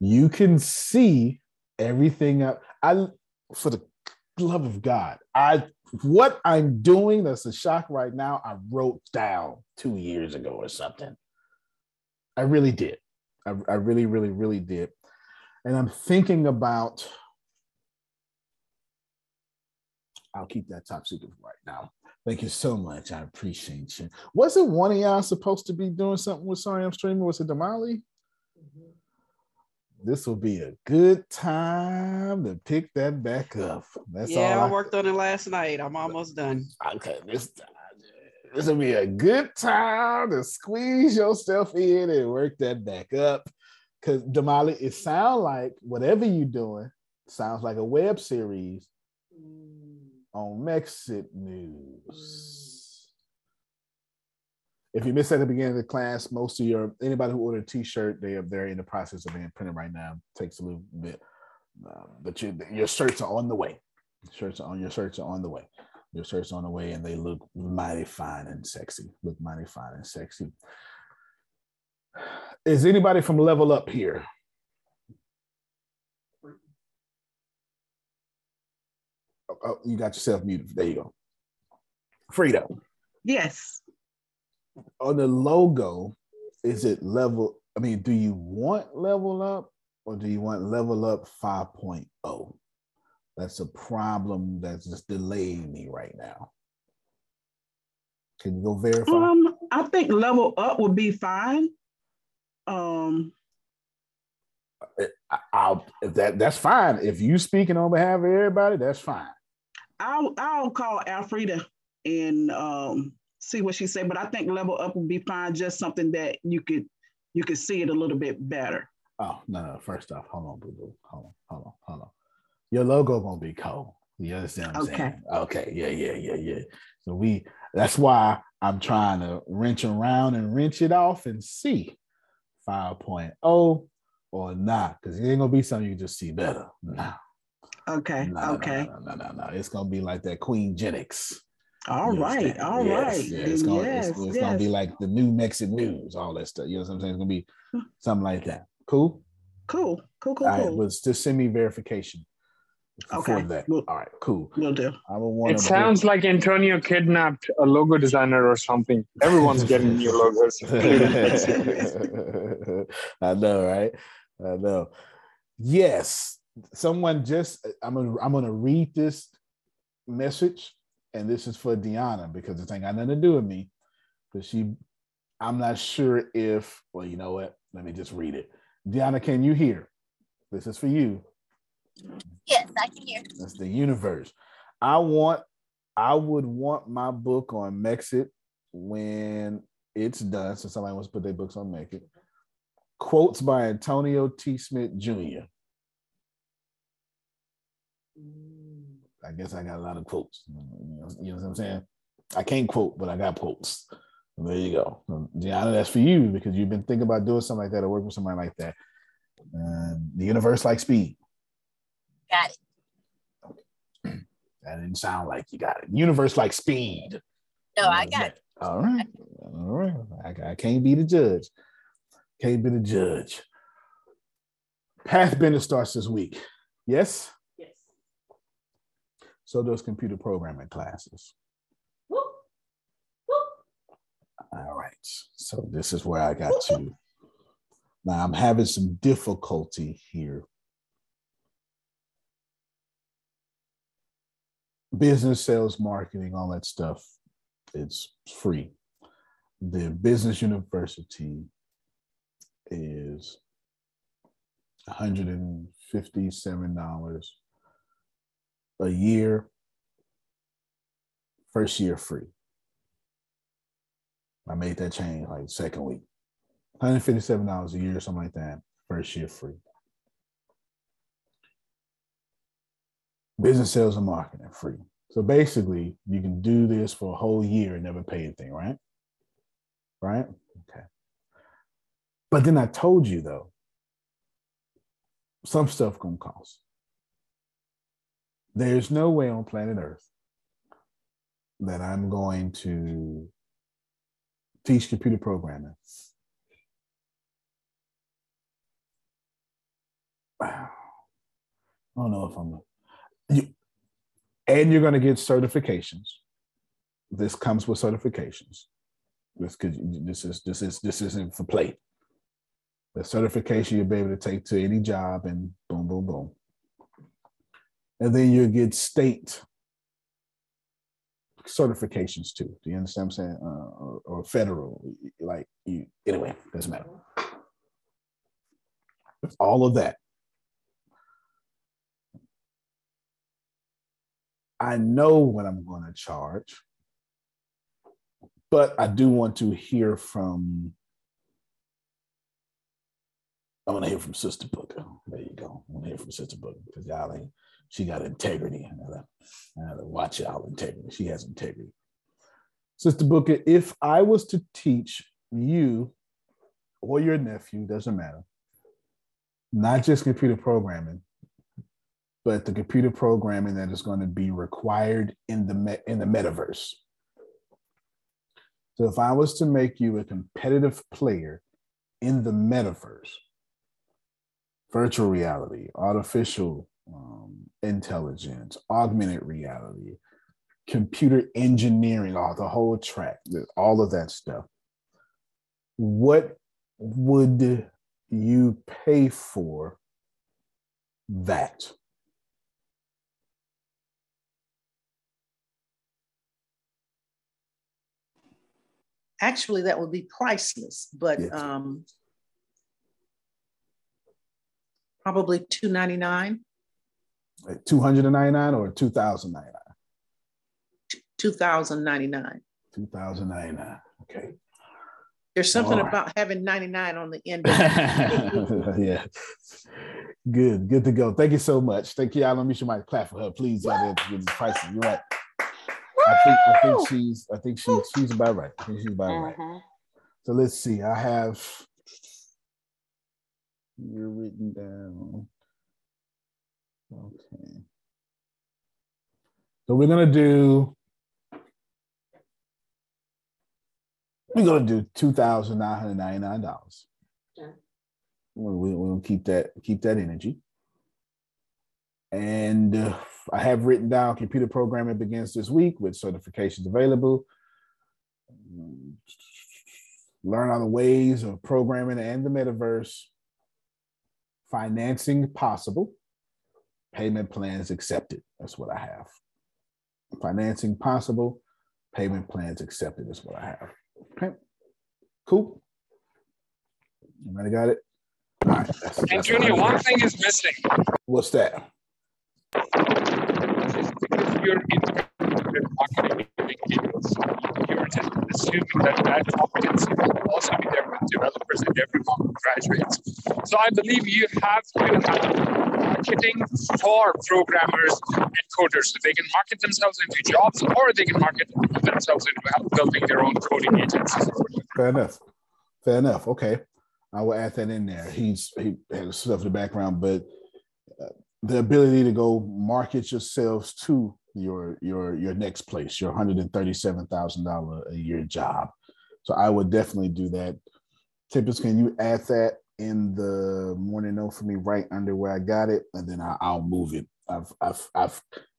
you can see everything up. I, for the love of God, what I'm doing that's a shock right now, I wrote down 2 years ago or something. I really did. I really, really, really did. And I'm thinking about I'll keep that top secret for right now. Thank you so much. I appreciate you. Wasn't one of y'all supposed to be doing something with Sorry I'm Streaming? Was it Damali? Mm-hmm. This will be a good time to pick that back up. That's all I worked on it last night. I'm almost done. Okay, this will be a good time to squeeze yourself in and work that back up. Because Damali, it sounds like whatever you're doing sounds like a web series on Mexit News. If you missed at the beginning of the class, most of anybody who ordered a t-shirt, they're in the process of being printed right now. Takes a little bit, but your shirts are on the way. Your shirts are on the way, and they look mighty fine and sexy. Is anybody from Level Up here? Oh, you got yourself muted. There you go. Frida. Yes. On the logo, is it level? I mean, do you want Level Up or do you want Level Up 5.0? That's a problem that's just delaying me right now. Can you go verify? I think Level Up would be fine. That's fine. If you speaking on behalf of everybody, that's fine. I'll call Alfreda and see what she said, but I think Level Up would be fine. Just something that you could see it a little bit better. Oh no! First off, hold on, boo boo. Hold on. Your logo gonna be cold. You understand what I'm saying? Okay. Yeah. So that's why I'm trying to wrench around and wrench it off and see 5.0. Or not, because it ain't gonna be something you just see better. No. Okay. Okay. No. It's gonna be like that Queen Genix. All right. Yeah, it's gonna be like the new Mexit News, all that stuff. You know what I'm saying? It's gonna be something like that. Cool. All right, let's just send me verification. Okay. That. All right. Cool. Will do. It sounds like Antonio kidnapped a logo designer or something. Everyone's getting new logos. I know, right? I know. Yes, someone just I'm gonna read this message, and this is for Deanna because this ain't got nothing to do with me. But I'm not sure if. Well, you know what? Let me just read it. Deanna, can you hear? This is for you. Yes, I can hear. That's the universe. I would want my book on Mexit when it's done. So somebody wants to put their books on Mexit. Quotes by Antonio T. Smith Jr. I guess I got a lot of quotes. You know what I'm saying? I can't quote, but I got quotes. There you go. Deanna, that's for you because you've been thinking about doing something like that or working with somebody like that. The universe likes speed. Got it. Okay. That didn't sound like you got it. Universe like speed. No, I got it. All right. I can't be the judge. Pathbender starts this week. Yes? Yes. So does computer programming classes. Whoop. Whoop. All right. So this is where I got to. Now I'm having some difficulty here. Business, sales, marketing, all that stuff, it's free. The business university is $157 a year, first year free. I made that change like second week. $157 a year, something like that, first year free. Business, sales, and marketing, free. So basically, you can do this for a whole year and never pay anything, right? Right? Okay. But then I told you, though, some stuff gonna cost. There's no way on planet Earth that I'm going to teach computer programming. I don't know if I'm... And you're going to get certifications. This comes with certifications. This isn't for play. The certification you'll be able to take to any job and boom, boom, boom. And then you'll get state certifications too. Do you understand what I'm saying? Or federal, like you, anyway, doesn't matter. It's all of that. I know what I'm going to charge, but I do want to hear from, I want to hear from Sister Booker. There you go. I want to hear from Sister Booker because y'all ain't, she got integrity. I gotta watch y'all integrity. She has integrity. Sister Booker, if I was to teach you or your nephew, doesn't matter, not just computer programming, but the computer programming that is going to be required in the metaverse. So if I was to make you a competitive player in the metaverse, virtual reality, artificial intelligence, augmented reality, computer engineering, all the whole track, all of that stuff, what would you pay for that? Actually, that would be priceless, but yes. Probably $299. $299 or $2,099? $2,099. $2,099. Okay. There's something about having 99 on the end. Yeah. Good. Good to go. Thank you so much. Thank you. Y'all, let me show my clap for her, please. Y'all, this prices. You're right. I think she's about right. I think she's about right. So let's see. I have you're written down. Okay. So we're gonna do $2,999. Yeah. We'll keep that energy. And I have written down computer programming begins this week with certifications available. Learn all the ways of programming and the metaverse. Financing possible. Payment plans accepted. That's what I have. Financing possible. Payment plans accepted is what I have. Okay. Cool. Everybody got it? All right. And Junior, one thing is missing. What's that? You're marketing details. You're just assuming that competency will also be there with developers and everyone graduates. So I believe you have to have marketing for programmers and coders. So they can market themselves into jobs, or they can market themselves into building their own coding agencies. Fair enough. Fair enough. Okay, I will add that in there. He has stuff in the background, but the ability to go market yourselves to your next place, your $137,000 a year job. So I would definitely do that. Tempest, can you add that in the morning note for me right under where I got it? And then I'll move it.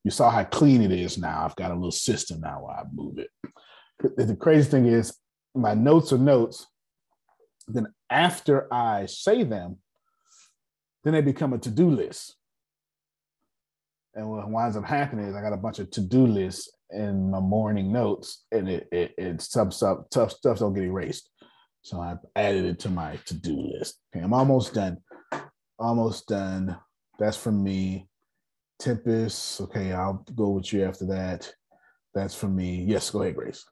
You saw how clean it is now. I've got a little system now where I move it. The crazy thing is my notes are notes. Then after I say them, then they become a to-do list. And what winds up happening is I got a bunch of to-do lists in my morning notes, and tough stuff don't get erased. So I've added it to my to-do list. Okay, I'm almost done. Almost done. That's for me. Tempest, okay, I'll go with you after that. That's for me. Yes, go ahead, Grace.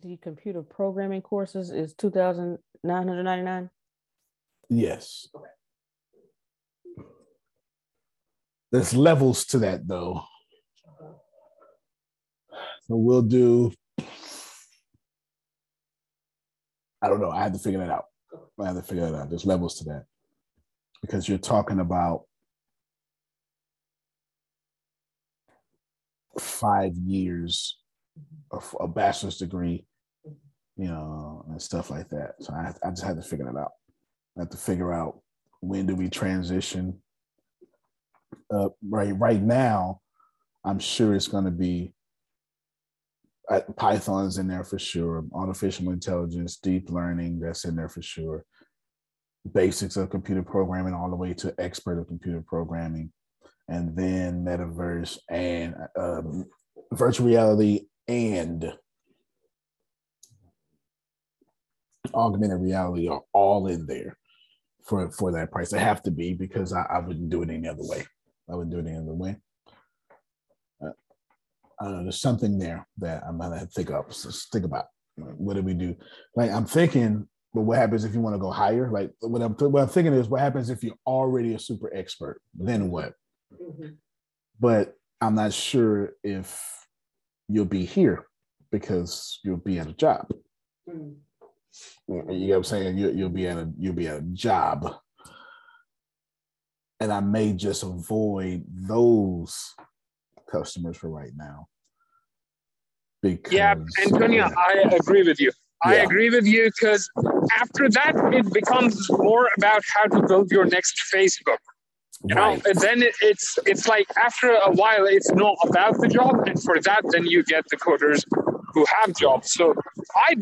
The computer programming courses is $2,999? Yes. Okay. There's levels to that though. So we'll do, I don't know, I have to figure that out. There's levels to that because you're talking about 5 years of a bachelor's degree, you know, and stuff like that. So I just had to figure that out. I have to figure out when do we transition. Right now, I'm sure it's going to be Python's in there for sure. Artificial intelligence, deep learning, that's in there for sure. Basics of computer programming all the way to expert of computer programming. And then metaverse and virtual reality and augmented reality are all in there for that price. They have to be, because I wouldn't do it any other way. I wouldn't do it any other way. I don't know, there's something there that I'm gonna have to think about. What do we do? Like, I'm thinking, but what happens if you want to go higher? Like, what I'm thinking is, what happens if you're already a super expert? Then what? Mm-hmm. But I'm not sure if you'll be here, because you'll be at a job. Mm-hmm. You know what I'm saying? You'll be at a job, and I may just avoid those customers for right now. Because, yeah, Antonio, I agree with you. Yeah. I agree with you, because after that, it becomes more about how to build your next Facebook. You right. know, and then it's like after a while, it's not about the job, and for that, then you get the coders who have jobs. So I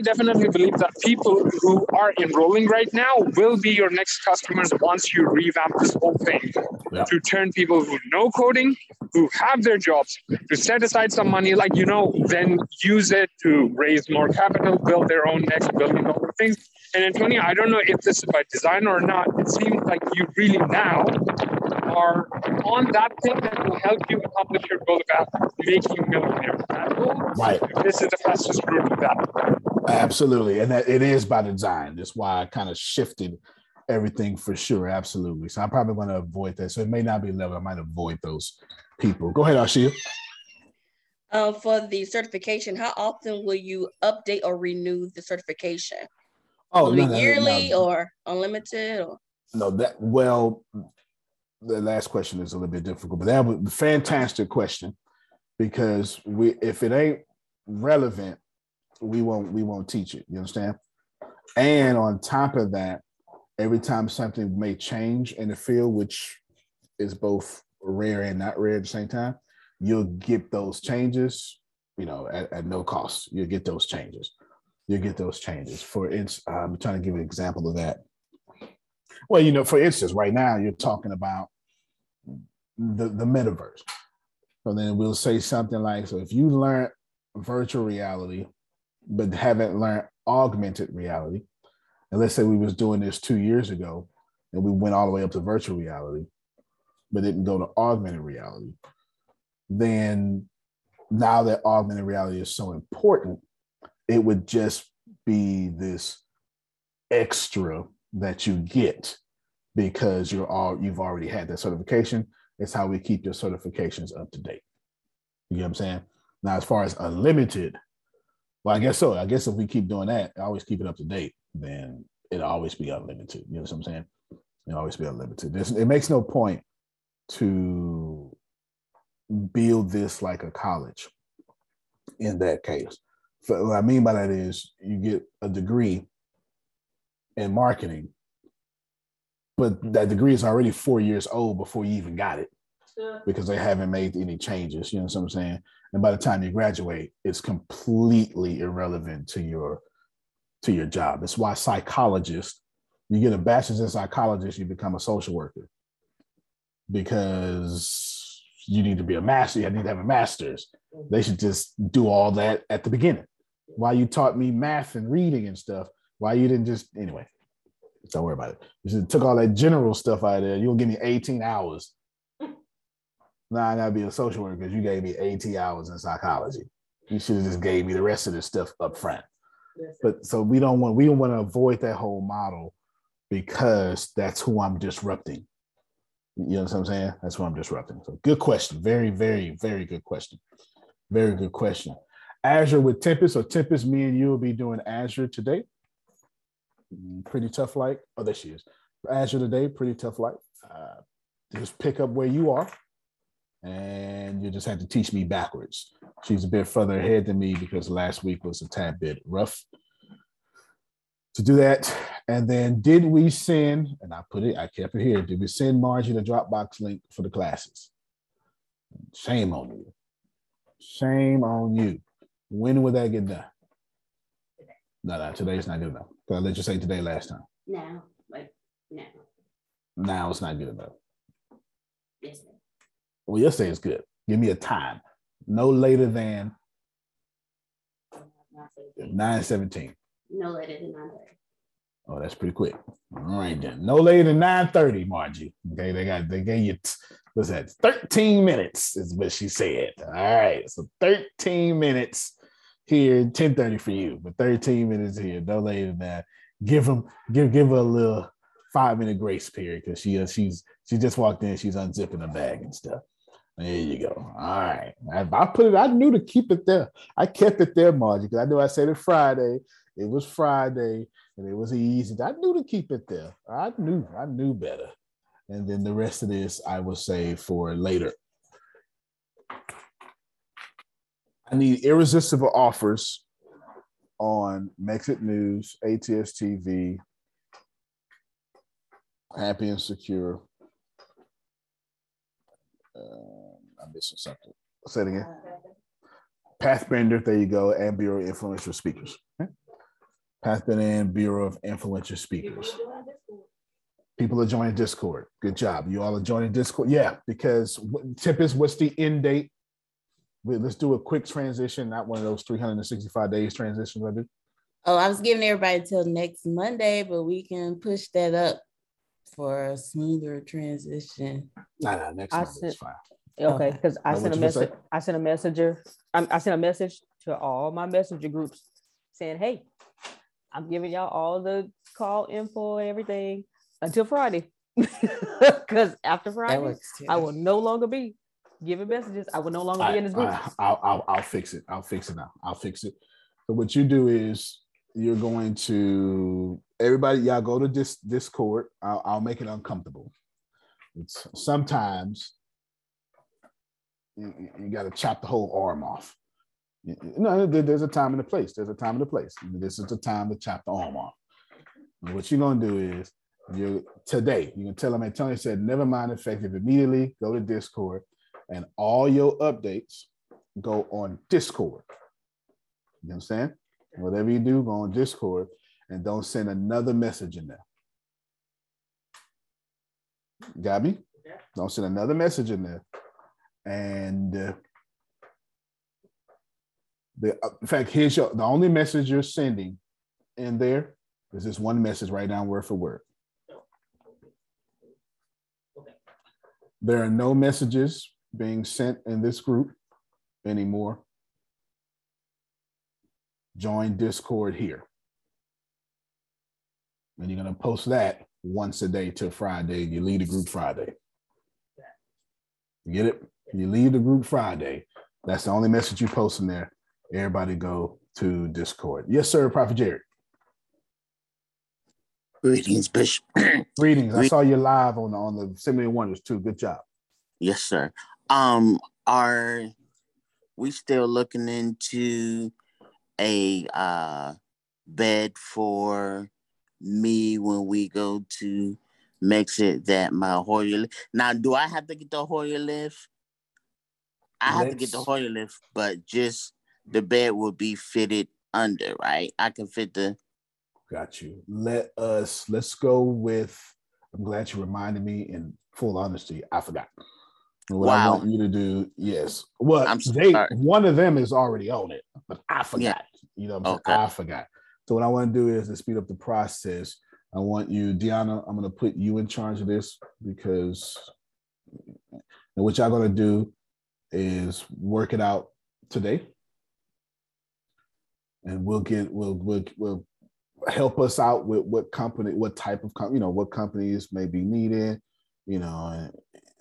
definitely believe that people who are enrolling right now will be your next customers once you revamp this whole thing. Yeah. To turn people who know coding, who have their jobs, to set aside some money, like, you know, then use it to raise more capital, build their own next $1 billion things. And Antonio, I don't know if this is by design or not. It seems like you really now are on that thing that will help you accomplish your goal about making millionaires. Right. This is the fastest route to that. Absolutely. And that it is by design. That's why I kind of shifted everything for sure. Absolutely. So I probably want to avoid that. So it may not be level. I might avoid those people. Go ahead, Arshia. For the certification, how often will you update or renew the certification? Oh, yearly or unlimited? Or? No, that, well, the last question is a little bit difficult, but that was a fantastic question, because if it ain't relevant, we won't teach it. You understand? And on top of that, every time something may change in the field, which is both rare and not rare at the same time, you'll get those changes, you know, at no cost. You'll get those changes. You'll get those changes. For instance, I'm trying to give an example of that. Well, you know, for instance, right now you're talking about the metaverse. So then we'll say something like, so if you learn virtual reality, but haven't learned augmented reality, and let's say we was doing this 2 years ago, and we went all the way up to virtual reality, but didn't go to augmented reality, then now that augmented reality is so important, it would just be this extra that you get because you've already had that certification. It's how we keep your certifications up to date. You know what I'm saying? Now, as far as unlimited, well, I guess so. I guess if we keep doing that, always keep it up to date, then it'll always be unlimited. You know what I'm saying? It'll always be unlimited. It makes no point to build this like a college in that case. So what I mean by that is you get a degree in marketing, but that degree is already 4 years old before you even got it, because they haven't made any changes. You know what I'm saying? And by the time you graduate, it's completely irrelevant to your job. It's why psychologists, you get a bachelor's in psychology, you become a social worker, because you need to be a master. You need to have a master's. They should just do all that at the beginning. Why you taught me math and reading and stuff? Why you didn't just, anyway, don't worry about it. You just took all that general stuff out of there. You'll give me 18 hours. Nah, I gotta be a social worker because you gave me 18 hours in psychology. You should have just gave me the rest of this stuff up front. But so we don't want to avoid that whole model, because that's who I'm disrupting. You know what I'm saying? That's who I'm disrupting. So good question. Very, very, very good question. Very good question. Azure with Tempest, or Tempest, me and you will be doing Azure today. Pretty tough light. Oh, there she is. Azure today, pretty tough light. Just pick up where you are, and you just have to teach me backwards. She's a bit further ahead than me because last week was a tad bit rough to do that. And then did we send, and I kept it here, did we send Margie the Dropbox link for the classes? Shame on you. Shame on you. When will that get done? Today. No, today's not good enough. I let you say today last time. No, like now. Now it's not good enough. Yesterday. Well, yesterday is good. Give me a time. no later than 9:17. No later than 9:30. Oh, that's pretty quick. All right then. No later than 9:30, Margie. Okay, they gave you what's that? 13 minutes is what she said. All right, so 13 minutes here, 10:30 for you, but 13 minutes here. No later than that. Give her a little 5-minute grace period because she just walked in. She's unzipping her bag and stuff. There you go. All right. I knew to keep it there. I kept it there, Margie, because I knew I said it Friday. It was Friday, and it was easy. I knew to keep it there. I knew better. And then the rest of this, I will save for later. I need irresistible offers on Mexit News, ATS TV, Happy and Secure. I'm missing something. Say it again. Pathbender, there you go, and Bureau of Influential Speakers. Okay. Pathbender and Bureau of Influential Speakers. People are joining Discord. Good job. You all are joining Discord. Yeah, because Tempest, what's the end date? Let's do a quick transition, not one of those 365 days transitions I do. Oh, I was giving everybody till next Monday, but we can push that up for a smoother transition. No, next Monday is fine. Okay, because I sent a message to all my messenger groups saying, hey, I'm giving y'all all the call info and everything until Friday. Because after Friday, I will no longer be giving messages. I will no longer be in this group. I'll fix it. I'll fix it now. I'll fix it. So what you do is you're going to, everybody, y'all go to this Discord. I'll make it uncomfortable. It's sometimes you got to chop the whole arm off. No, there's a time and a place. There's a time and a place. This is the time to chop the arm off. And what you're going to do is today, you can tell them, Antonio said, never mind effective immediately, go to Discord, and all your updates go on Discord. You understand? Whatever you do, go on Discord and don't send another message in there. Got me? Yeah. Don't send another message in there. And in fact, here's the only message you're sending in there is this one message, write down word for word. Okay. There are no messages being sent in this group anymore. Join Discord here. And you're going to post that once a day till Friday. You leave the group Friday. You get it? You leave the group Friday. That's the only message you post in there. Everybody go to Discord. Yes, sir, Prophet Jared. Greetings, Bishop. Greetings. I saw you live on the Seminary Wonders too. Good job. Yes, sir. Are we still looking into a bed for me when we go to Mexit that my Hoyer lift? Now, do I have to get the Hoyer lift? I have to get the Hoyer lift, but just the bed will be fitted under, right? I can fit the... Got you. Let's go with, I'm glad you reminded me, in full honesty, I forgot. What I want you to do, yes. Well, one of them is already on it, but I forgot. Yeah. You know what I'm saying? I forgot. So what I want to do is to speed up the process. I want you, Deanna, I'm going to put you in charge of this because what y'all going to do is work it out today. And we'll help us out with what companies may be needed, you know, and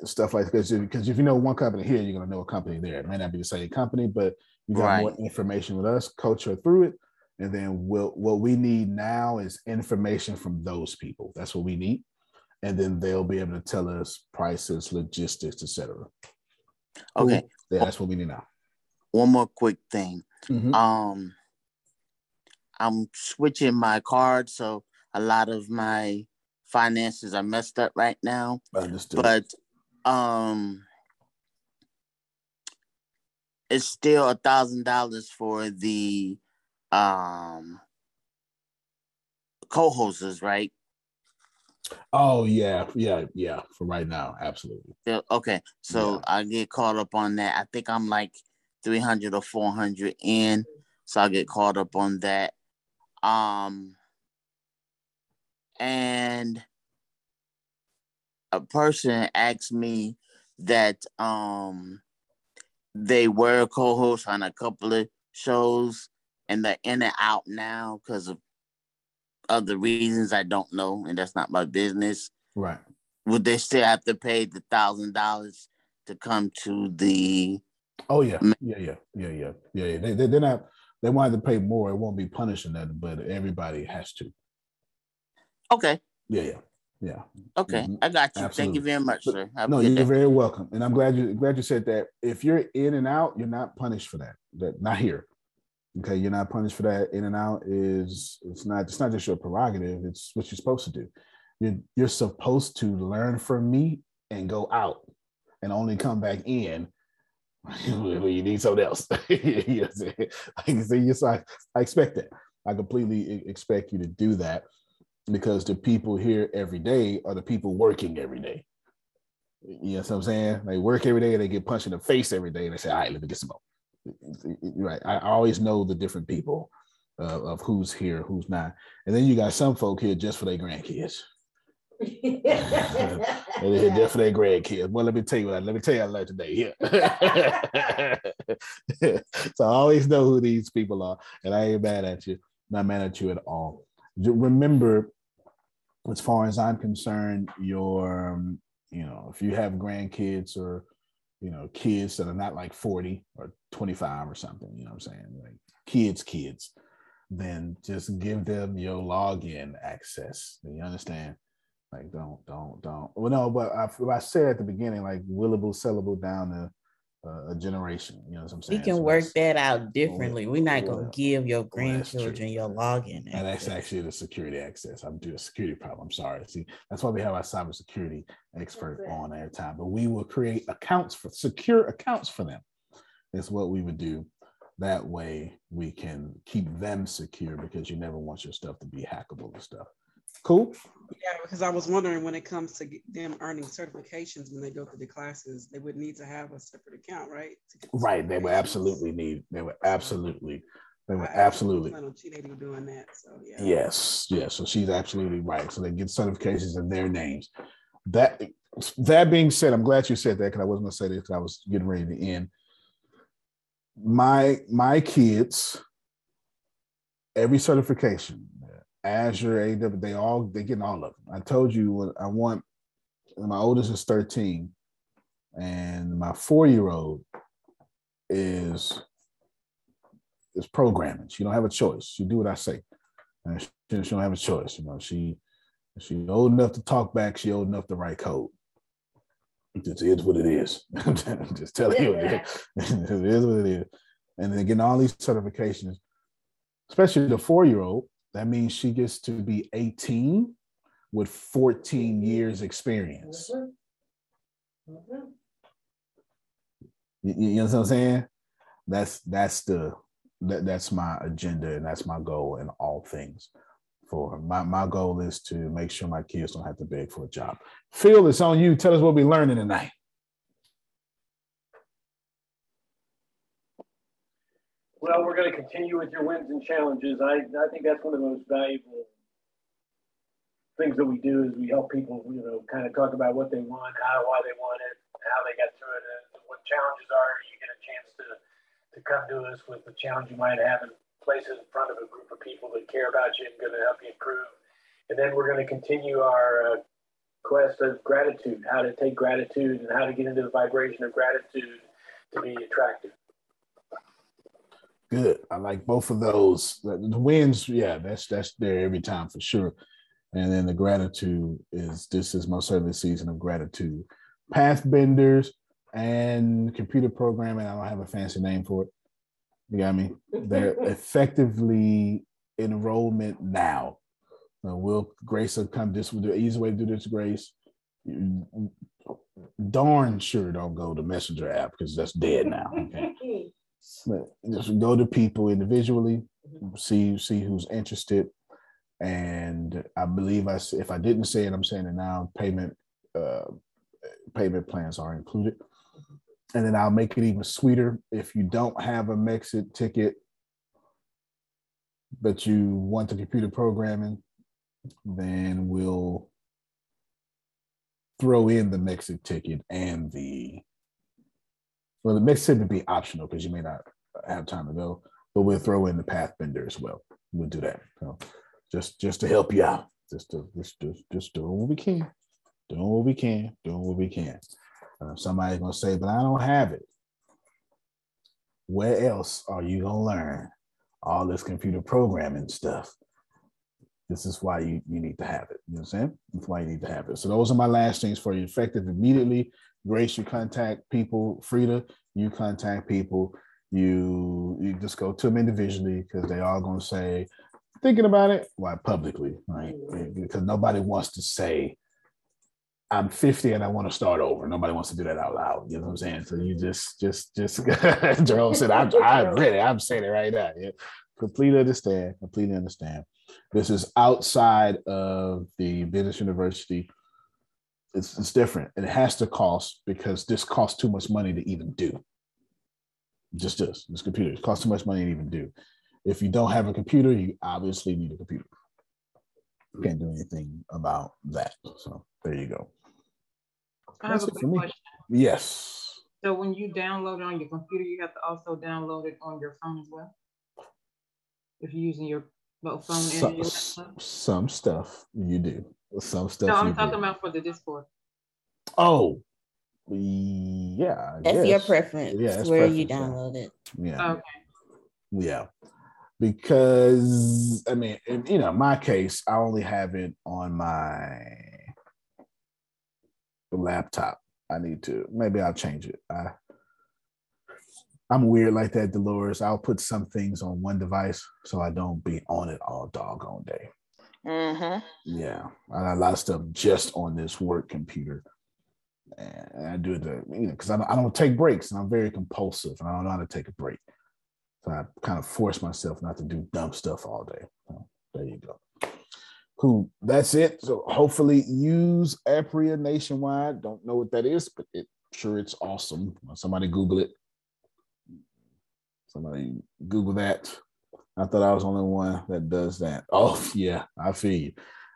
stuff like this. Because if you know one company here, you're going to know a company there. It may not be the same company, but you got more information with us, coach her through it. And then what we need now is information from those people. That's what we need. And then they'll be able to tell us prices, logistics, et cetera. Okay. Yeah, that's what we need now. One more quick thing. Mm-hmm. I'm switching my card, so a lot of my finances are messed up right now. Understood. But it's still $1,000 for the co-hosters, right? Oh yeah. For right now, absolutely. Okay, so yeah. I get caught up on that. I think I'm like 300 or 400 in. So I'll get caught up on that. And a person asked me that they were co-hosts on a couple of shows and they're in and out now because of other reasons I don't know, and that's not my business. Right. Would they still have to pay the $1,000 to come to the... Oh, yeah. Yeah. They're not... They wanted to pay more. It won't be punishing that, but everybody has to. Okay. Yeah. Okay, I got you. Absolutely. Thank you very much, sir. You're very welcome, and I'm glad you said that. If you're in and out, you're not punished for that. That not here. Okay, you're not punished for that. In and out is it's not just your prerogative. It's what you're supposed to do. You're supposed to learn from me and go out, and only come back in. You need something else. I expect that. I completely expect you to do that because the people here every day are the people working every day. You know what I'm saying? They work every day and they get punched in the face every day and they say, all right, let me get some more. Right. I always know the different people of who's here, who's not. And then you got some folk here just for their grandkids. They're definitely great kids. Well, let me tell you I learned today. Yeah. So I always know who these people are, and I ain't mad at you. Not mad at you at all. Remember, as far as I'm concerned, if you have grandkids or kids that are not like 40 or 25 or something, you know what I'm saying, like kids, then just give them your login access. You understand? Like, don't. Well, no, but I said at the beginning, like, willable, sellable down to a generation. You know what I'm saying? We can work that out differently. We're not going to give your grandchildren your login. And that's actually the security access. I'm doing a security problem. I'm sorry. See, that's why we have our cybersecurity expert on every time. But we will create secure accounts for them. That's what we would do. That way we can keep them secure because you never want your stuff to be hackable and stuff. Cool. Yeah, because I was wondering when it comes to them earning certifications when they go through the classes, they would need to have a separate account, right? Right. They would absolutely. She may be doing that. So yeah. Yes. So she's absolutely right. So they get certifications in their names. That being said, I'm glad you said that because I wasn't going to say this because I was getting ready to end. My kids, every certification. Azure, AW, they getting all of them. I told you what I want. My oldest is 13, and my 4-year-old is programming. She don't have a choice. She do what I say. And she don't have a choice. You know, she old enough to talk back. She old enough to write code. It just is what it is. I'm just telling you, it is what it is. And then getting all these certifications, especially the 4-year-old. That means she gets to be 18 with 14 years experience. You know what I'm saying? That's my agenda and that's my goal in all things. For my goal is to make sure my kids don't have to beg for a job. Phil, it's on you. Tell us what we're learning tonight. Well, we're going to continue with your wins and challenges. I think that's one of the most valuable things that we do is we help people, kind of talk about what they want, how, why they want it, how they got through it, and what challenges are. You get a chance to come to us with the challenge you might have in places in front of a group of people that care about you and going to help you improve. And then we're going to continue our quest of gratitude, how to take gratitude and how to get into the vibration of gratitude to be attractive. Good. I like both of those. The wins, yeah, that's there every time for sure. And then the gratitude is this is most certainly a season of gratitude. Pathbenders and computer programming, I don't have a fancy name for it. You got me? They're effectively enrollment now. Grace will come. This will do an easy way to do this, Grace. Darn sure don't go to Messenger app because that's dead now. Okay. Just go to people individually, see who's interested, and I believe if I didn't say it, I'm saying it now. Payment plans are included, And then I'll make it even sweeter. If you don't have a Mexit ticket, but you want the computer programming, then we'll throw in the Mexit ticket and the, well, the Mexit would be optional because you may not have time to go, but we'll throw in the Pathbender as well. We'll do that. So just to help you out, just doing what we can, doing what we can, doing what we can. Somebody's gonna say, but I don't have it. Where else are you gonna learn all this computer programming stuff? This is why you need to have it. You know what I'm saying? That's why you need to have it. So those are my last things for you. Effective immediately. Grace, you contact people. Frida, you contact people. You just go to them individually because they all gonna say, thinking about it, why publicly, right? Because nobody wants to say, I'm 50 and I want to start over. Nobody wants to do that out loud. You know what I'm saying? So you just, Jerome said, I'm ready. I'm saying it right now. Yeah. Completely understand. Completely understand. This is outside of the business university. It's different. And it has to cost because this costs too much money to even do. Just this computer. It costs too much money to even do. If you don't have a computer, you obviously need a computer. You can't do anything about that. So there you go. I have a quick question. Yes. So when you download it on your computer, you have to also download it on your phone as well? If you're using your mobile phone and your laptop? Some stuff you do. Some stuff. No, I'm talking about for the Discord. Oh, yeah. That's your preference. Yeah, where you download it. Yeah. Okay. Yeah. Because, I mean, you know, in my case, I only have it on my laptop. I need to, maybe I'll change it. I'm weird like that, Dolores. I'll put some things on one device so I don't be on it all doggone day. Mm-hmm. Yeah. I got a lot of stuff just on this work computer. And I do it, because I don't take breaks and I'm very compulsive and I don't know how to take a break. So I kind of force myself not to do dumb stuff all day. So there you go. Cool. That's it. So hopefully use Apria nationwide. Don't know what that is, but it's awesome. Somebody Google it. Somebody Google that. I thought I was the only one that does that. Oh, yeah, I feel you.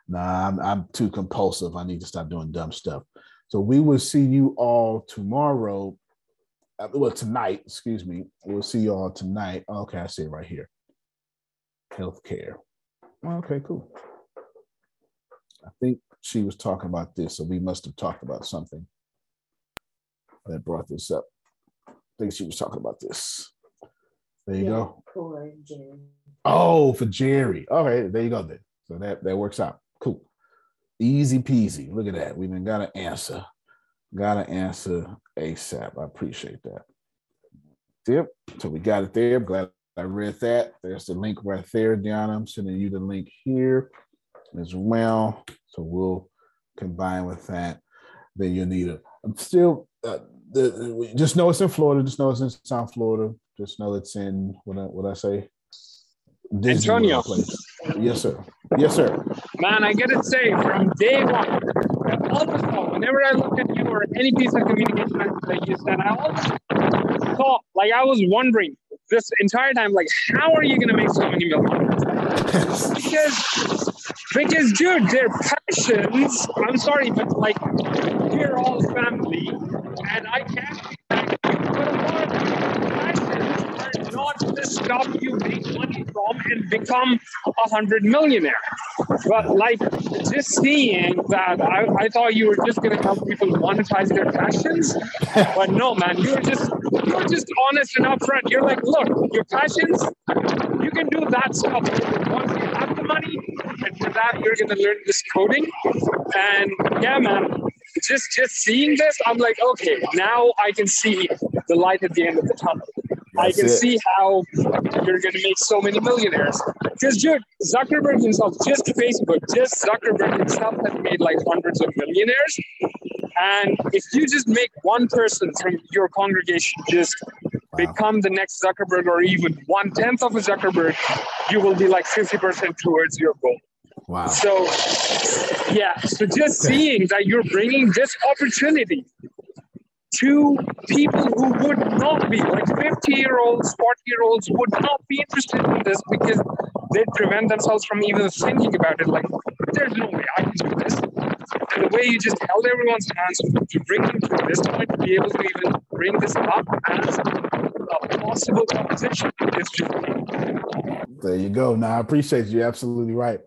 Nah, I'm too compulsive. I need to stop doing dumb stuff. So we will see you all tomorrow. Well, tonight, excuse me. We'll see you all tonight. Okay, I see it right here. Healthcare. Okay, cool. I think she was talking about this, so we must have talked about something that brought this up. I think she was talking about this. There you go. For Jerry. Oh, for Jerry. All right, there you go then. So that works out. Cool. Easy peasy. Look at that. We even got an answer. Got to answer ASAP. I appreciate that. Yep. So we got it there. I'm glad I read that. There's the link right there, Deanna. I'm sending you the link here as well. So we'll combine with that. Then you'll need it. I'm still, just know it's in Florida. Just know it's in South Florida. Just know it's in, what I say? Antonio. Yes, sir. Yes, sir. Man, I gotta say, from day one, whenever I looked at you or any piece of communication that you said, I always thought, like, I was wondering this entire time, like, how are you gonna make so many million? Because, dude, their passions. I'm sorry, but like, we're all family, and I can't be like, but our passions are not to stop you making money from and become 100 millionaire. But like, just seeing that, I thought you were just going to help people monetize their passions. But no, man, you're just honest and upfront. You're like, look, your passions, you can do that stuff once you have the money, and for that, you're going to learn this coding. And yeah, man, just seeing this, I'm like, okay, now I can see the light at the end of the tunnel. That's I can it. See how you're going to make so many millionaires. Because, dude, Zuckerberg himself, just Facebook, just Zuckerberg himself has made like hundreds of millionaires. And if you just make one person from your congregation just become the next Zuckerberg or even 1/10 of a Zuckerberg, you will be like 50% towards your goal. Wow. So, yeah. So just seeing that you're bringing this opportunity to people who would not be, like 50-year-olds, 40-year-olds would not be interested in this because they prevent themselves from even thinking about it. Like, there's no way I can do this. And the way you just held everyone's hands to bring them to this point, to be able to even bring this up as a possible proposition, is just... There you go. Now, I appreciate you. You're absolutely right.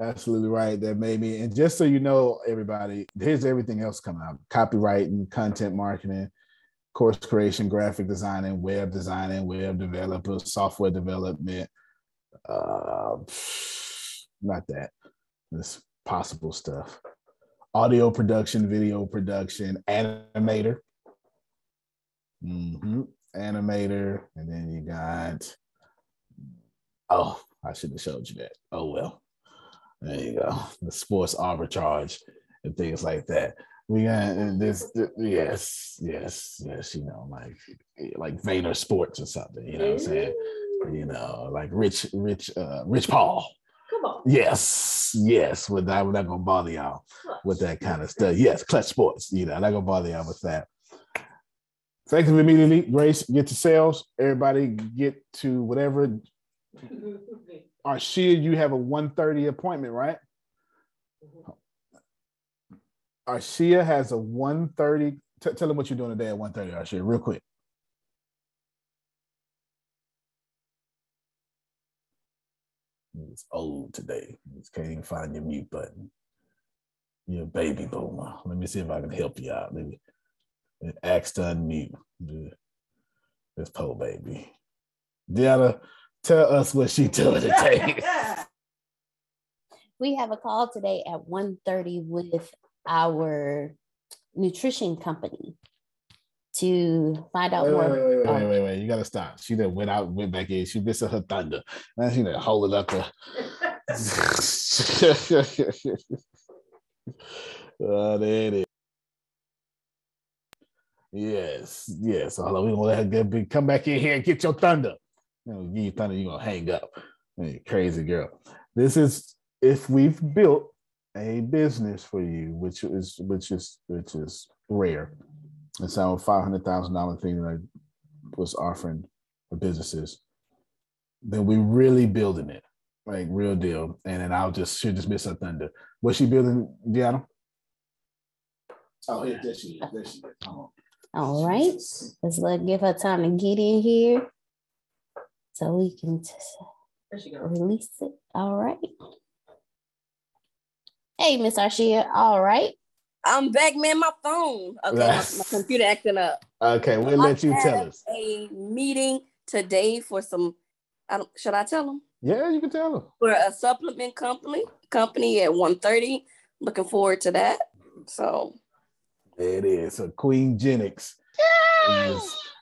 Absolutely right. That made me. And just so you know, everybody, here's everything else coming out: copywriting, content marketing, course creation, graphic designing, web developers, software development. Not that. This possible stuff. Audio production, video production, animator. Animator. And then you got, oh, I should have showed you that. Oh, well. There you go. The sports arbitrage and things like that. We got this. Yes. You know, like Vayner Sports or something. You know what I'm saying? You know, like Rich Paul. Come on. Yes. We're not gonna bother y'all with that kind of stuff. Yes, Clutch Sports. You know, I'm not gonna bother y'all with that. Thank you immediately, Grace. Get to sales. Everybody get to whatever. Arshia, you have a 1:30 appointment, right? Arshia has a 1:30. Tell them what you're doing today at 1:30, Arshia, real quick. It's old today. Just can't even find your mute button. You're a baby boomer. Let me see if I can help you out. Maybe ask to unmute this poor baby. Deanna, tell us what she's doing today. We have a call today at 1:30 with our nutrition company to find out more. Wait. You got to stop. She then went back in. She missed her thunder. Now she done hold it up. Oh, there it is. Yes. Hold on. We going to let her come back in here and get your thunder. You thunder, you're gonna hang up. Hey, crazy girl. This is if we've built a business for you, which is rare. It's our $500,000 thing that I was offering for businesses. Then we're really building it, like real deal. And then she'll just miss her thunder. What's she building, Deanna? Oh, yeah, there she is. Oh. All right, let's give her time to get in here. So we can just release it. All right. Hey, Miss Arshia. All right. I'm back, man. My phone. Okay, my computer acting up. Okay, we'll let you tell us. A meeting today for some. Should I tell them? Yeah, you can tell them. For a supplement company at 1:30. Looking forward to that. So. There it is. So Queen Genix.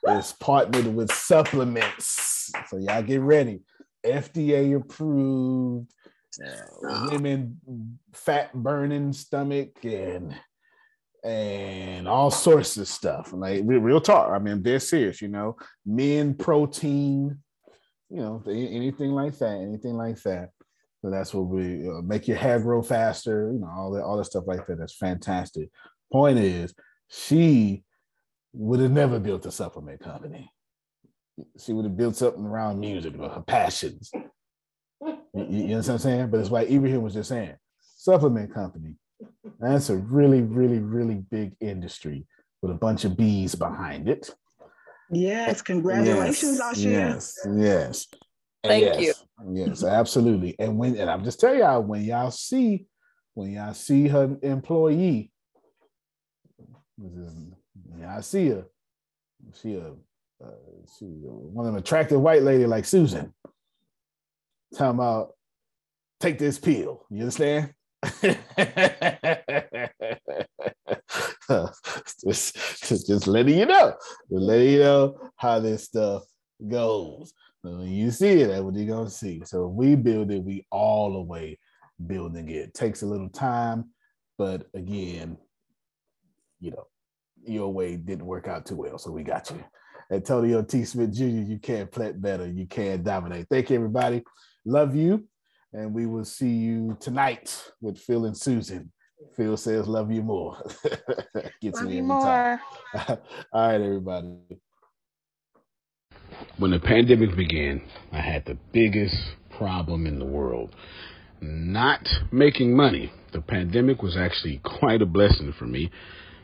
It's partnered with supplements. So y'all get ready. FDA approved, women fat burning stomach and all sorts of stuff. Like real talk. I mean, they're serious, you know. Men protein, you know, anything like that. So that's what we make your hair grow faster, you know, all that stuff like that. That's fantastic. Point is, she would have never built a supplement company. She would have built something around music or her passions. You know what I'm saying? But it's like Ibrahim was just saying, supplement company. That's a really, really, really big industry with a bunch of bees behind it. Yes, congratulations, Asha. Yes. Thank you. Yes, absolutely. And I'm just telling y'all, when y'all see her employee, yeah, I see her. She's one of them attractive white lady like Susan. Talking about take this pill. You understand? just letting you know. Letting you know how this stuff goes. So when you see it, that's what you're gonna see. So if we build it, we all the way building it. It takes a little time, but again, you know. Your way didn't work out too well, so we got you. Antonio T. Smith Jr., you can play better. You can dominate. Thank you, everybody. Love you, and we will see you tonight with Phil and Susan Phil says, love you more. Gets me every time. All right, everybody. When the pandemic began, I had the biggest problem in the world. Not making money. The pandemic was actually quite a blessing for me,